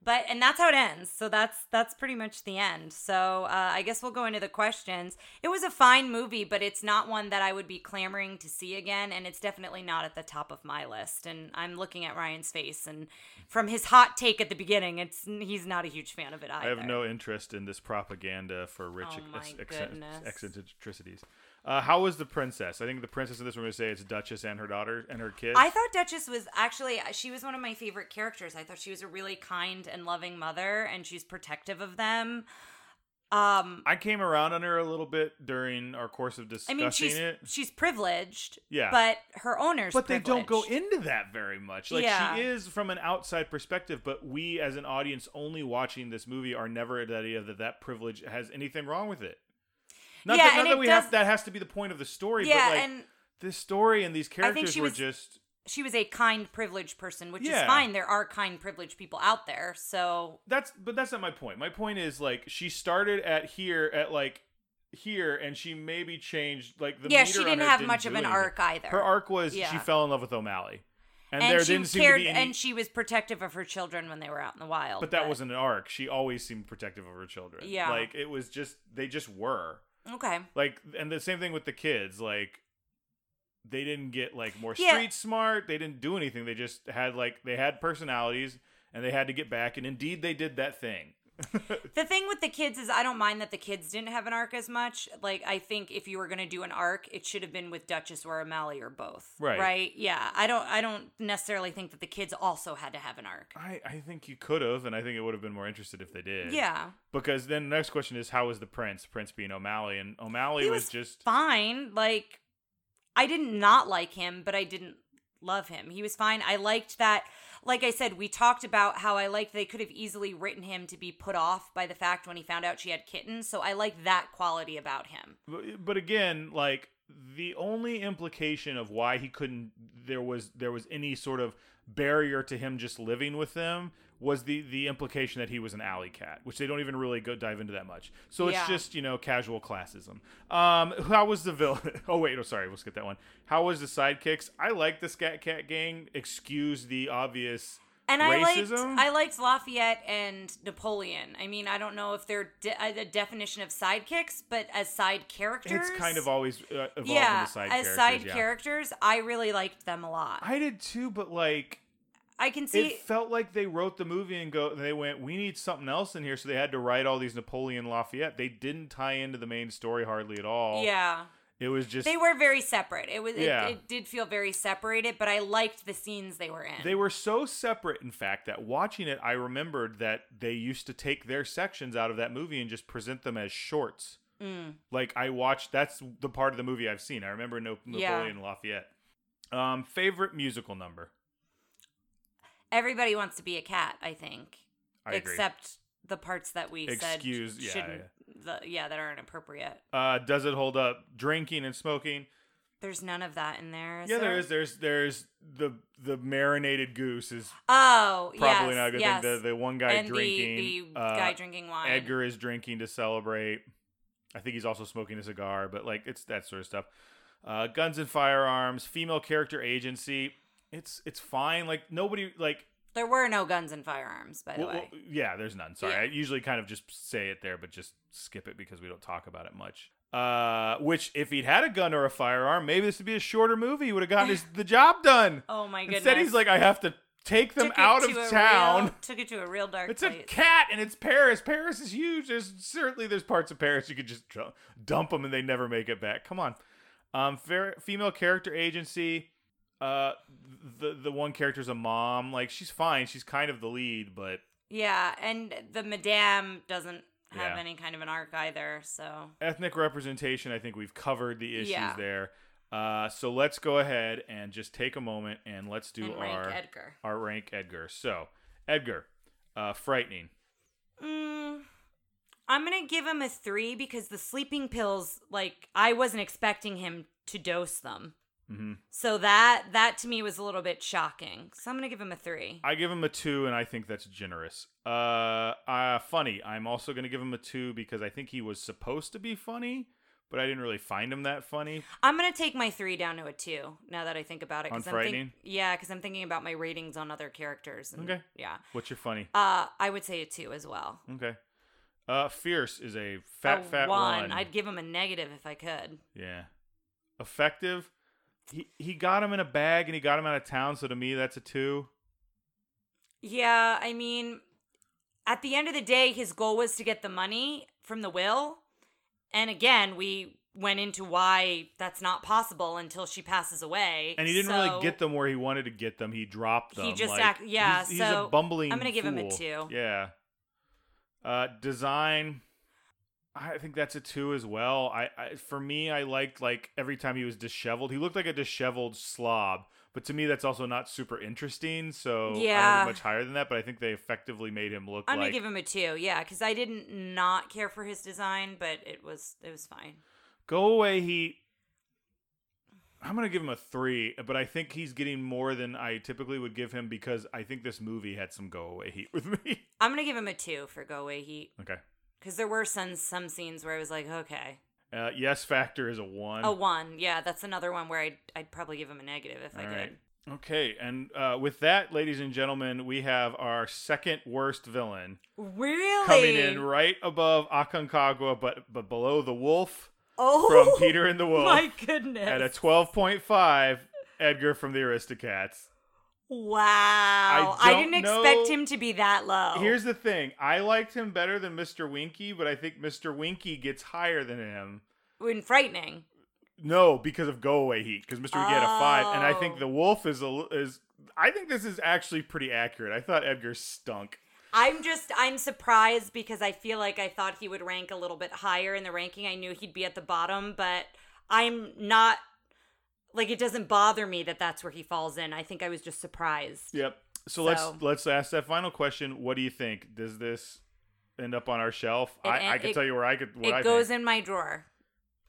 But, and that's how it ends. So that's that's pretty much the end. So uh, I guess we'll go into the questions. It was a fine movie, but it's not one that I would be clamoring to see again. And it's definitely not at the top of my list. And I'm looking at Ryan's face. And from his hot take at the beginning, it's he's not a huge fan of it either. I have no interest in this propaganda for rich oh ex- ex- eccentricities. Uh, how was the princess? I think the princess in this, we're going to say it's Duchess and her daughter and her kids. I thought Duchess was actually, she was one of my favorite characters. I thought she was a really kind and loving mother, and she's protective of them. Um, I came around on her a little bit during our course of discussing it. I mean, she's, it. she's privileged, yeah. but her owner's but privileged. But they don't go into that very much. Like, yeah. she is from an outside perspective, but we as an audience only watching this movie are never at the idea that that privilege has anything wrong with it. Not, yeah, that, not that we does, have that has to be the point of the story, yeah, but like and this story and these characters were was, just she was a kind, privileged person, which yeah. is fine. There are kind, privileged people out there, so that's but that's not my point. My point is like she started at here at like here, and she maybe changed like the yeah. meter she didn't have didn't much of an arc either. Her arc was yeah. she fell in love with O'Malley. And, and there she didn't seem cared, to be any... and she was protective of her children when they were out in the wild. But that but... wasn't an arc. She always seemed protective of her children. Yeah, like it was just they just were. Okay. Like, and the same thing with the kids. Like, they didn't get like more street yeah. smart. They didn't do anything. They just had like they had personalities, and they had to get back. And indeed, they did that thing. The thing with the kids is, I don't mind that the kids didn't have an arc as much. Like, I think if you were gonna do an arc, it should have been with Duchess or O'Malley or both. Right. Right. Yeah. I don't. I don't necessarily think that the kids also had to have an arc. I, I think you could have, and I think it would have been more interesting if they did. Yeah. Because then the next question is, how was the prince? Prince being O'Malley, and O'Malley was, was just fine. Like, I did not like him, but I didn't love him. He was fine. I liked that. Like I said, we talked about how I liked they could have easily written him to be put off by the fact when he found out she had kittens. So I like that quality about him. But again, like the only implication of why he couldn't, there was there was any sort of barrier to him just living with them was the, the implication that he was an alley cat, which they don't even really go dive into that much. So it's yeah. just, you know, casual classism. Um, how was the villain? Oh, wait, oh, sorry. We'll skip that one. How was the sidekicks? I like the Scat Cat gang. Excuse the obvious and racism. And I liked, I liked Lafayette and Napoleon. I mean, I don't know if they're de- a definition of sidekicks, but as side characters. It's kind of always uh, evolved yeah, into side characters. As side yeah. characters, I really liked them a lot. I did too, but like... I can see it felt like they wrote the movie and go. They went, we need something else in here, so they had to write all these Napoleon Lafayette. They didn't tie into the main story hardly at all. Yeah, it was just they were very separate. It was yeah. it, it did feel very separated, but I liked the scenes they were in. They were so separate, in fact, that watching it, I remembered that they used to take their sections out of that movie and just present them as shorts. Mm. Like I watched, that's the part of the movie I've seen. I remember no, Napoleon yeah. Lafayette. Um, favorite musical number. Everybody Wants to Be a Cat, I think. I agree. Except the parts that we Excuse, said yeah, shouldn't, yeah. The, yeah, that aren't appropriate. Uh, does it hold up? Drinking and smoking. There's none of that in there. Is yeah, there? there is. There's there's the the marinated goose is oh probably yes, not a good yes. thing. The, the one guy and drinking, the, the uh, guy drinking wine. Edgar is drinking to celebrate. I think he's also smoking a cigar, but like it's that sort of stuff. Uh, guns and firearms, female character agency. It's it's fine. Like nobody like there were no guns and firearms, by the well, way. Well, yeah, there's none. Sorry, yeah. I usually kind of just say it there, but just skip it because we don't talk about it much. Uh, which if he'd had a gun or a firearm, maybe this would be a shorter movie. He would have gotten his, the job done. Oh my goodness! Instead, he's like, I have to take them took out of town. Real, took it to a real dark. It's place. A cat, and it's Paris. Paris is huge. There's certainly there's parts of Paris you could just dump them and they never make it back. Come on, um, fair, female character agency. Uh, the the one character's a mom. Like, she's fine. She's kind of the lead, but... Yeah, and the madame doesn't have yeah. any kind of an arc either, so... Ethnic representation, I think we've covered the issues yeah. there. Uh, so let's go ahead and just take a moment and let's do and rank our... Edgar. Our rank Edgar. So, Edgar, uh, frightening. Mm, I'm going to give him a three because the sleeping pills, like, I wasn't expecting him to dose them. Mm-hmm. So that that to me was a little bit shocking. So I'm going to give him a three. I give him a two, and I think that's generous. Uh, uh, funny. I'm also going to give him a two because I think he was supposed to be funny, but I didn't really find him that funny. I'm going to take my three down to a two now that I think about it. On Frightening? I'm think- yeah, because I'm thinking about my ratings on other characters. And, okay. Yeah. What's your funny? Uh, I would say a two as well. Okay. Uh, Fierce is a fat, a fat one. one. I'd give him a negative if I could. Yeah. Effective? He he got him in a bag and he got him out of town, so to me that's a two. Yeah, I mean, at the end of the day, his goal was to get the money from the will. And again, we went into why that's not possible until she passes away. And he didn't so, really get them where he wanted to get them. He dropped them. He just like, act, yeah. He's, so he's a bumbling I'm gonna give fool. him a two. Yeah. Uh, design. I think that's a two as well. I, I for me, I liked like every time he was disheveled. He looked like a disheveled slob, but to me, that's also not super interesting. So yeah. I would be much higher than that. But I think they effectively made him look. I'm like... I'm gonna give him a two, yeah, because I didn't not care for his design, but it was it was fine. Go away, he. I'm gonna give him a three, but I think he's getting more than I typically would give him because I think this movie had some go away heat with me. I'm gonna give him a two for go away heat. Okay. Because there were some, some scenes where I was like, okay. Uh, yes Factor is a one. A one, yeah. That's another one where I'd, I'd probably give him a negative if All I right. did. Okay, and uh, with that, ladies and gentlemen, we have our second worst villain. Really? Coming in right above Aconcagua, but but below the wolf oh, from Peter and the Wolf. My goodness. At a twelve point five, Edgar from the Aristocats. Wow. I, I didn't know. expect him to be that low. Here's the thing. I liked him better than Mister Winky, but I think Mister Winky gets higher than him. In Frightening. No, because of Go Away Heat, because Mister Winky oh. had a five, and I think the wolf is a, is I think this is actually pretty accurate. I thought Edgar stunk. I'm just, I'm surprised because I feel like I thought he would rank a little bit higher in the ranking. I knew he'd be at the bottom, but I'm not Like, it doesn't bother me that that's where he falls in. I think I was just surprised. Yep. So, so. let's let's ask that final question. What do you think? Does this end up on our shelf? It, I, I can it, tell you where I could. What it I goes think. in my drawer.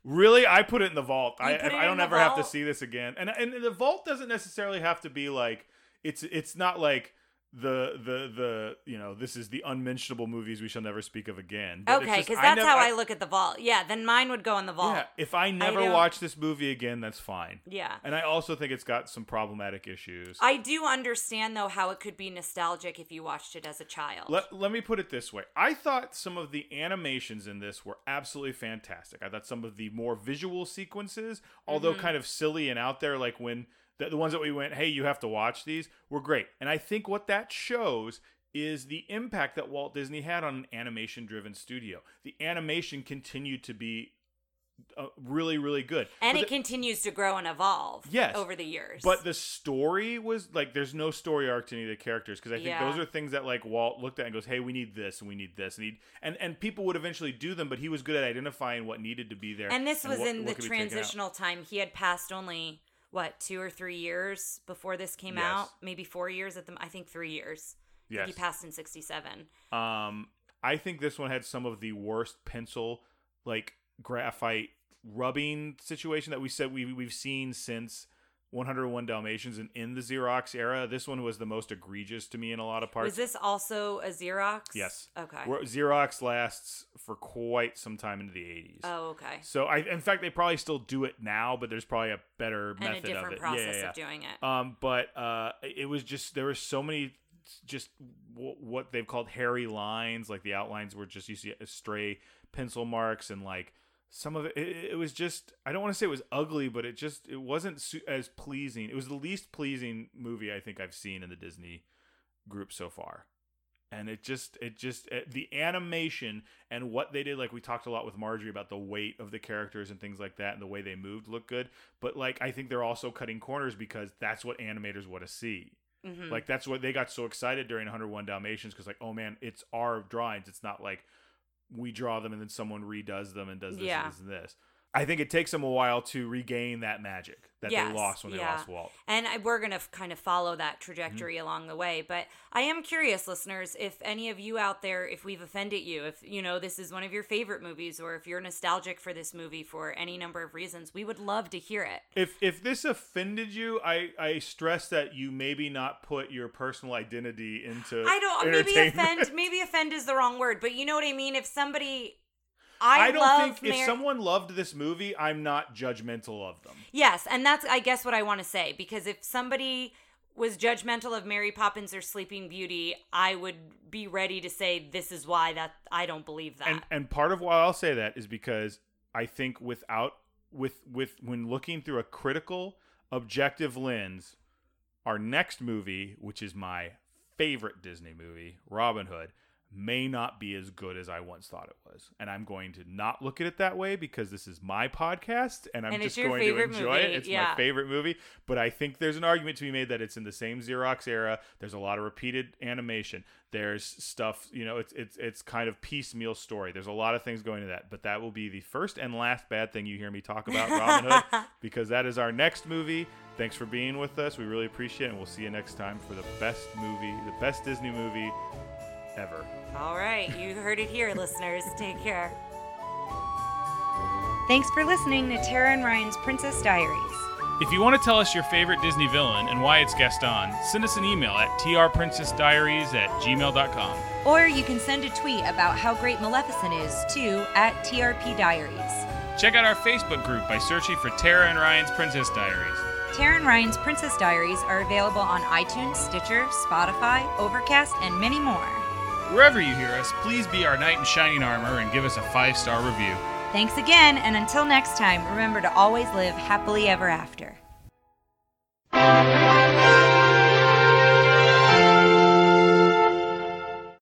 Really? I put it in the vault. You I I don't ever have to see this again. And and the vault doesn't necessarily have to be like it's it's not like the the the you know this is the unmentionable movies we shall never speak of again. But okay, because that's I never, how I, I look at the vault. Yeah, then mine would go in the vault. Yeah, if I never I watch this movie again, that's fine. Yeah, and I also think it's got some problematic issues. I do understand though how it could be nostalgic if you watched it as a child. Let Let me put it this way: I thought some of the animations in this were absolutely fantastic. I thought some of the more visual sequences, although mm-hmm. kind of silly and out there, like when. The, the ones that we went, hey, you have to watch these, were great. And I think what that shows is the impact that Walt Disney had on an animation-driven studio. The animation continued to be uh, really, really good. And but it the, continues to grow and evolve yes, over the years. But the story was, like, there's no story arc to any of the characters. Because I think yeah. those are things that, like, Walt looked at and goes, hey, we need this, and we need this. And, and, and people would eventually do them, but he was good at identifying what needed to be there. And this and was what, in what the transitional time. He had passed only... What, two or three years before this came yes. out? Maybe four years at the... I think three years. Yes. He passed in sixty-seven. Um, I think this one had some of the worst pencil, like, graphite rubbing situation that we said we, we've seen since one oh one Dalmatians and in the Xerox era. This one was the most egregious to me in a lot of parts. Was this also a Xerox? Yes. Okay. Where Xerox lasts for quite some time into the eighties. Oh, okay. So, I, in fact, they probably still do it now, but there's probably a better and method of it. And a different process yeah, yeah, yeah. of doing it. Um, but uh, it was just, there were so many just w- what they've called hairy lines. Like the outlines were just, you see stray pencil marks and like, some of it, it, it was just, I don't want to say it was ugly, but it just, it wasn't su- as pleasing. It was the least pleasing movie I think I've seen in the Disney group so far. And it just, it just, it, the animation and what they did, like we talked a lot with Marjorie about the weight of the characters and things like that and the way they moved looked good. But like, I think they're also cutting corners because that's what animators want to see. Mm-hmm. Like that's what they got so excited during one oh one Dalmatians because like, oh man, it's our drawings. It's not like, we draw them and then someone redoes them and does this yeah. and this and this. I think it takes them a while to regain that magic that yes, they lost when yeah. they lost Walt. And I, we're going to f- kind of follow that trajectory mm-hmm. along the way. But I am curious, listeners, if any of you out there, if we've offended you, if, you know, this is one of your favorite movies, or if you're nostalgic for this movie for any number of reasons, we would love to hear it. If if this offended you, I, I stress that you maybe not put your personal identity into I don't, maybe offend, maybe offend is the wrong word, but you know what I mean? If somebody... I, I don't love think Mary- if someone loved this movie, I'm not judgmental of them. Yes, and that's, I guess, what I want to say. Because if somebody was judgmental of Mary Poppins or Sleeping Beauty, I would be ready to say this is why that I don't believe that. And, and part of why I'll say that is because I think without with with when looking through a critical, objective lens, our next movie, which is my favorite Disney movie, Robin Hood, may not be as good as I once thought it was. And I'm going to not look at it that way because this is my podcast and I'm and just going to enjoy movie. it. It's yeah. my favorite movie. But I think there's an argument to be made that it's in the same Xerox era. There's a lot of repeated animation. There's stuff, you know, it's it's it's kind of piecemeal story. There's a lot of things going into that. But that will be the first and last bad thing you hear me talk about Robin Hood because that is our next movie. Thanks for being with us. We really appreciate it. And we'll see you next time for the best movie, the best Disney movie ever. All right, you heard it here, listeners. Take care. Thanks for listening to Tara and Ryan's Princess Diaries. If you want to tell us your favorite Disney villain and why it's Gaston, send us an email at t r princess diaries at gmail dot com. Or you can send a tweet about how great Maleficent is to at t r p diaries. Check out our Facebook group by searching for Tara and Ryan's Princess Diaries. Tara and Ryan's Princess Diaries are available on iTunes, Stitcher, Spotify, Overcast, and many more. Wherever you hear us, please be our knight in shining armor and give us a five-star review. Thanks again, and until next time, remember to always live happily ever after.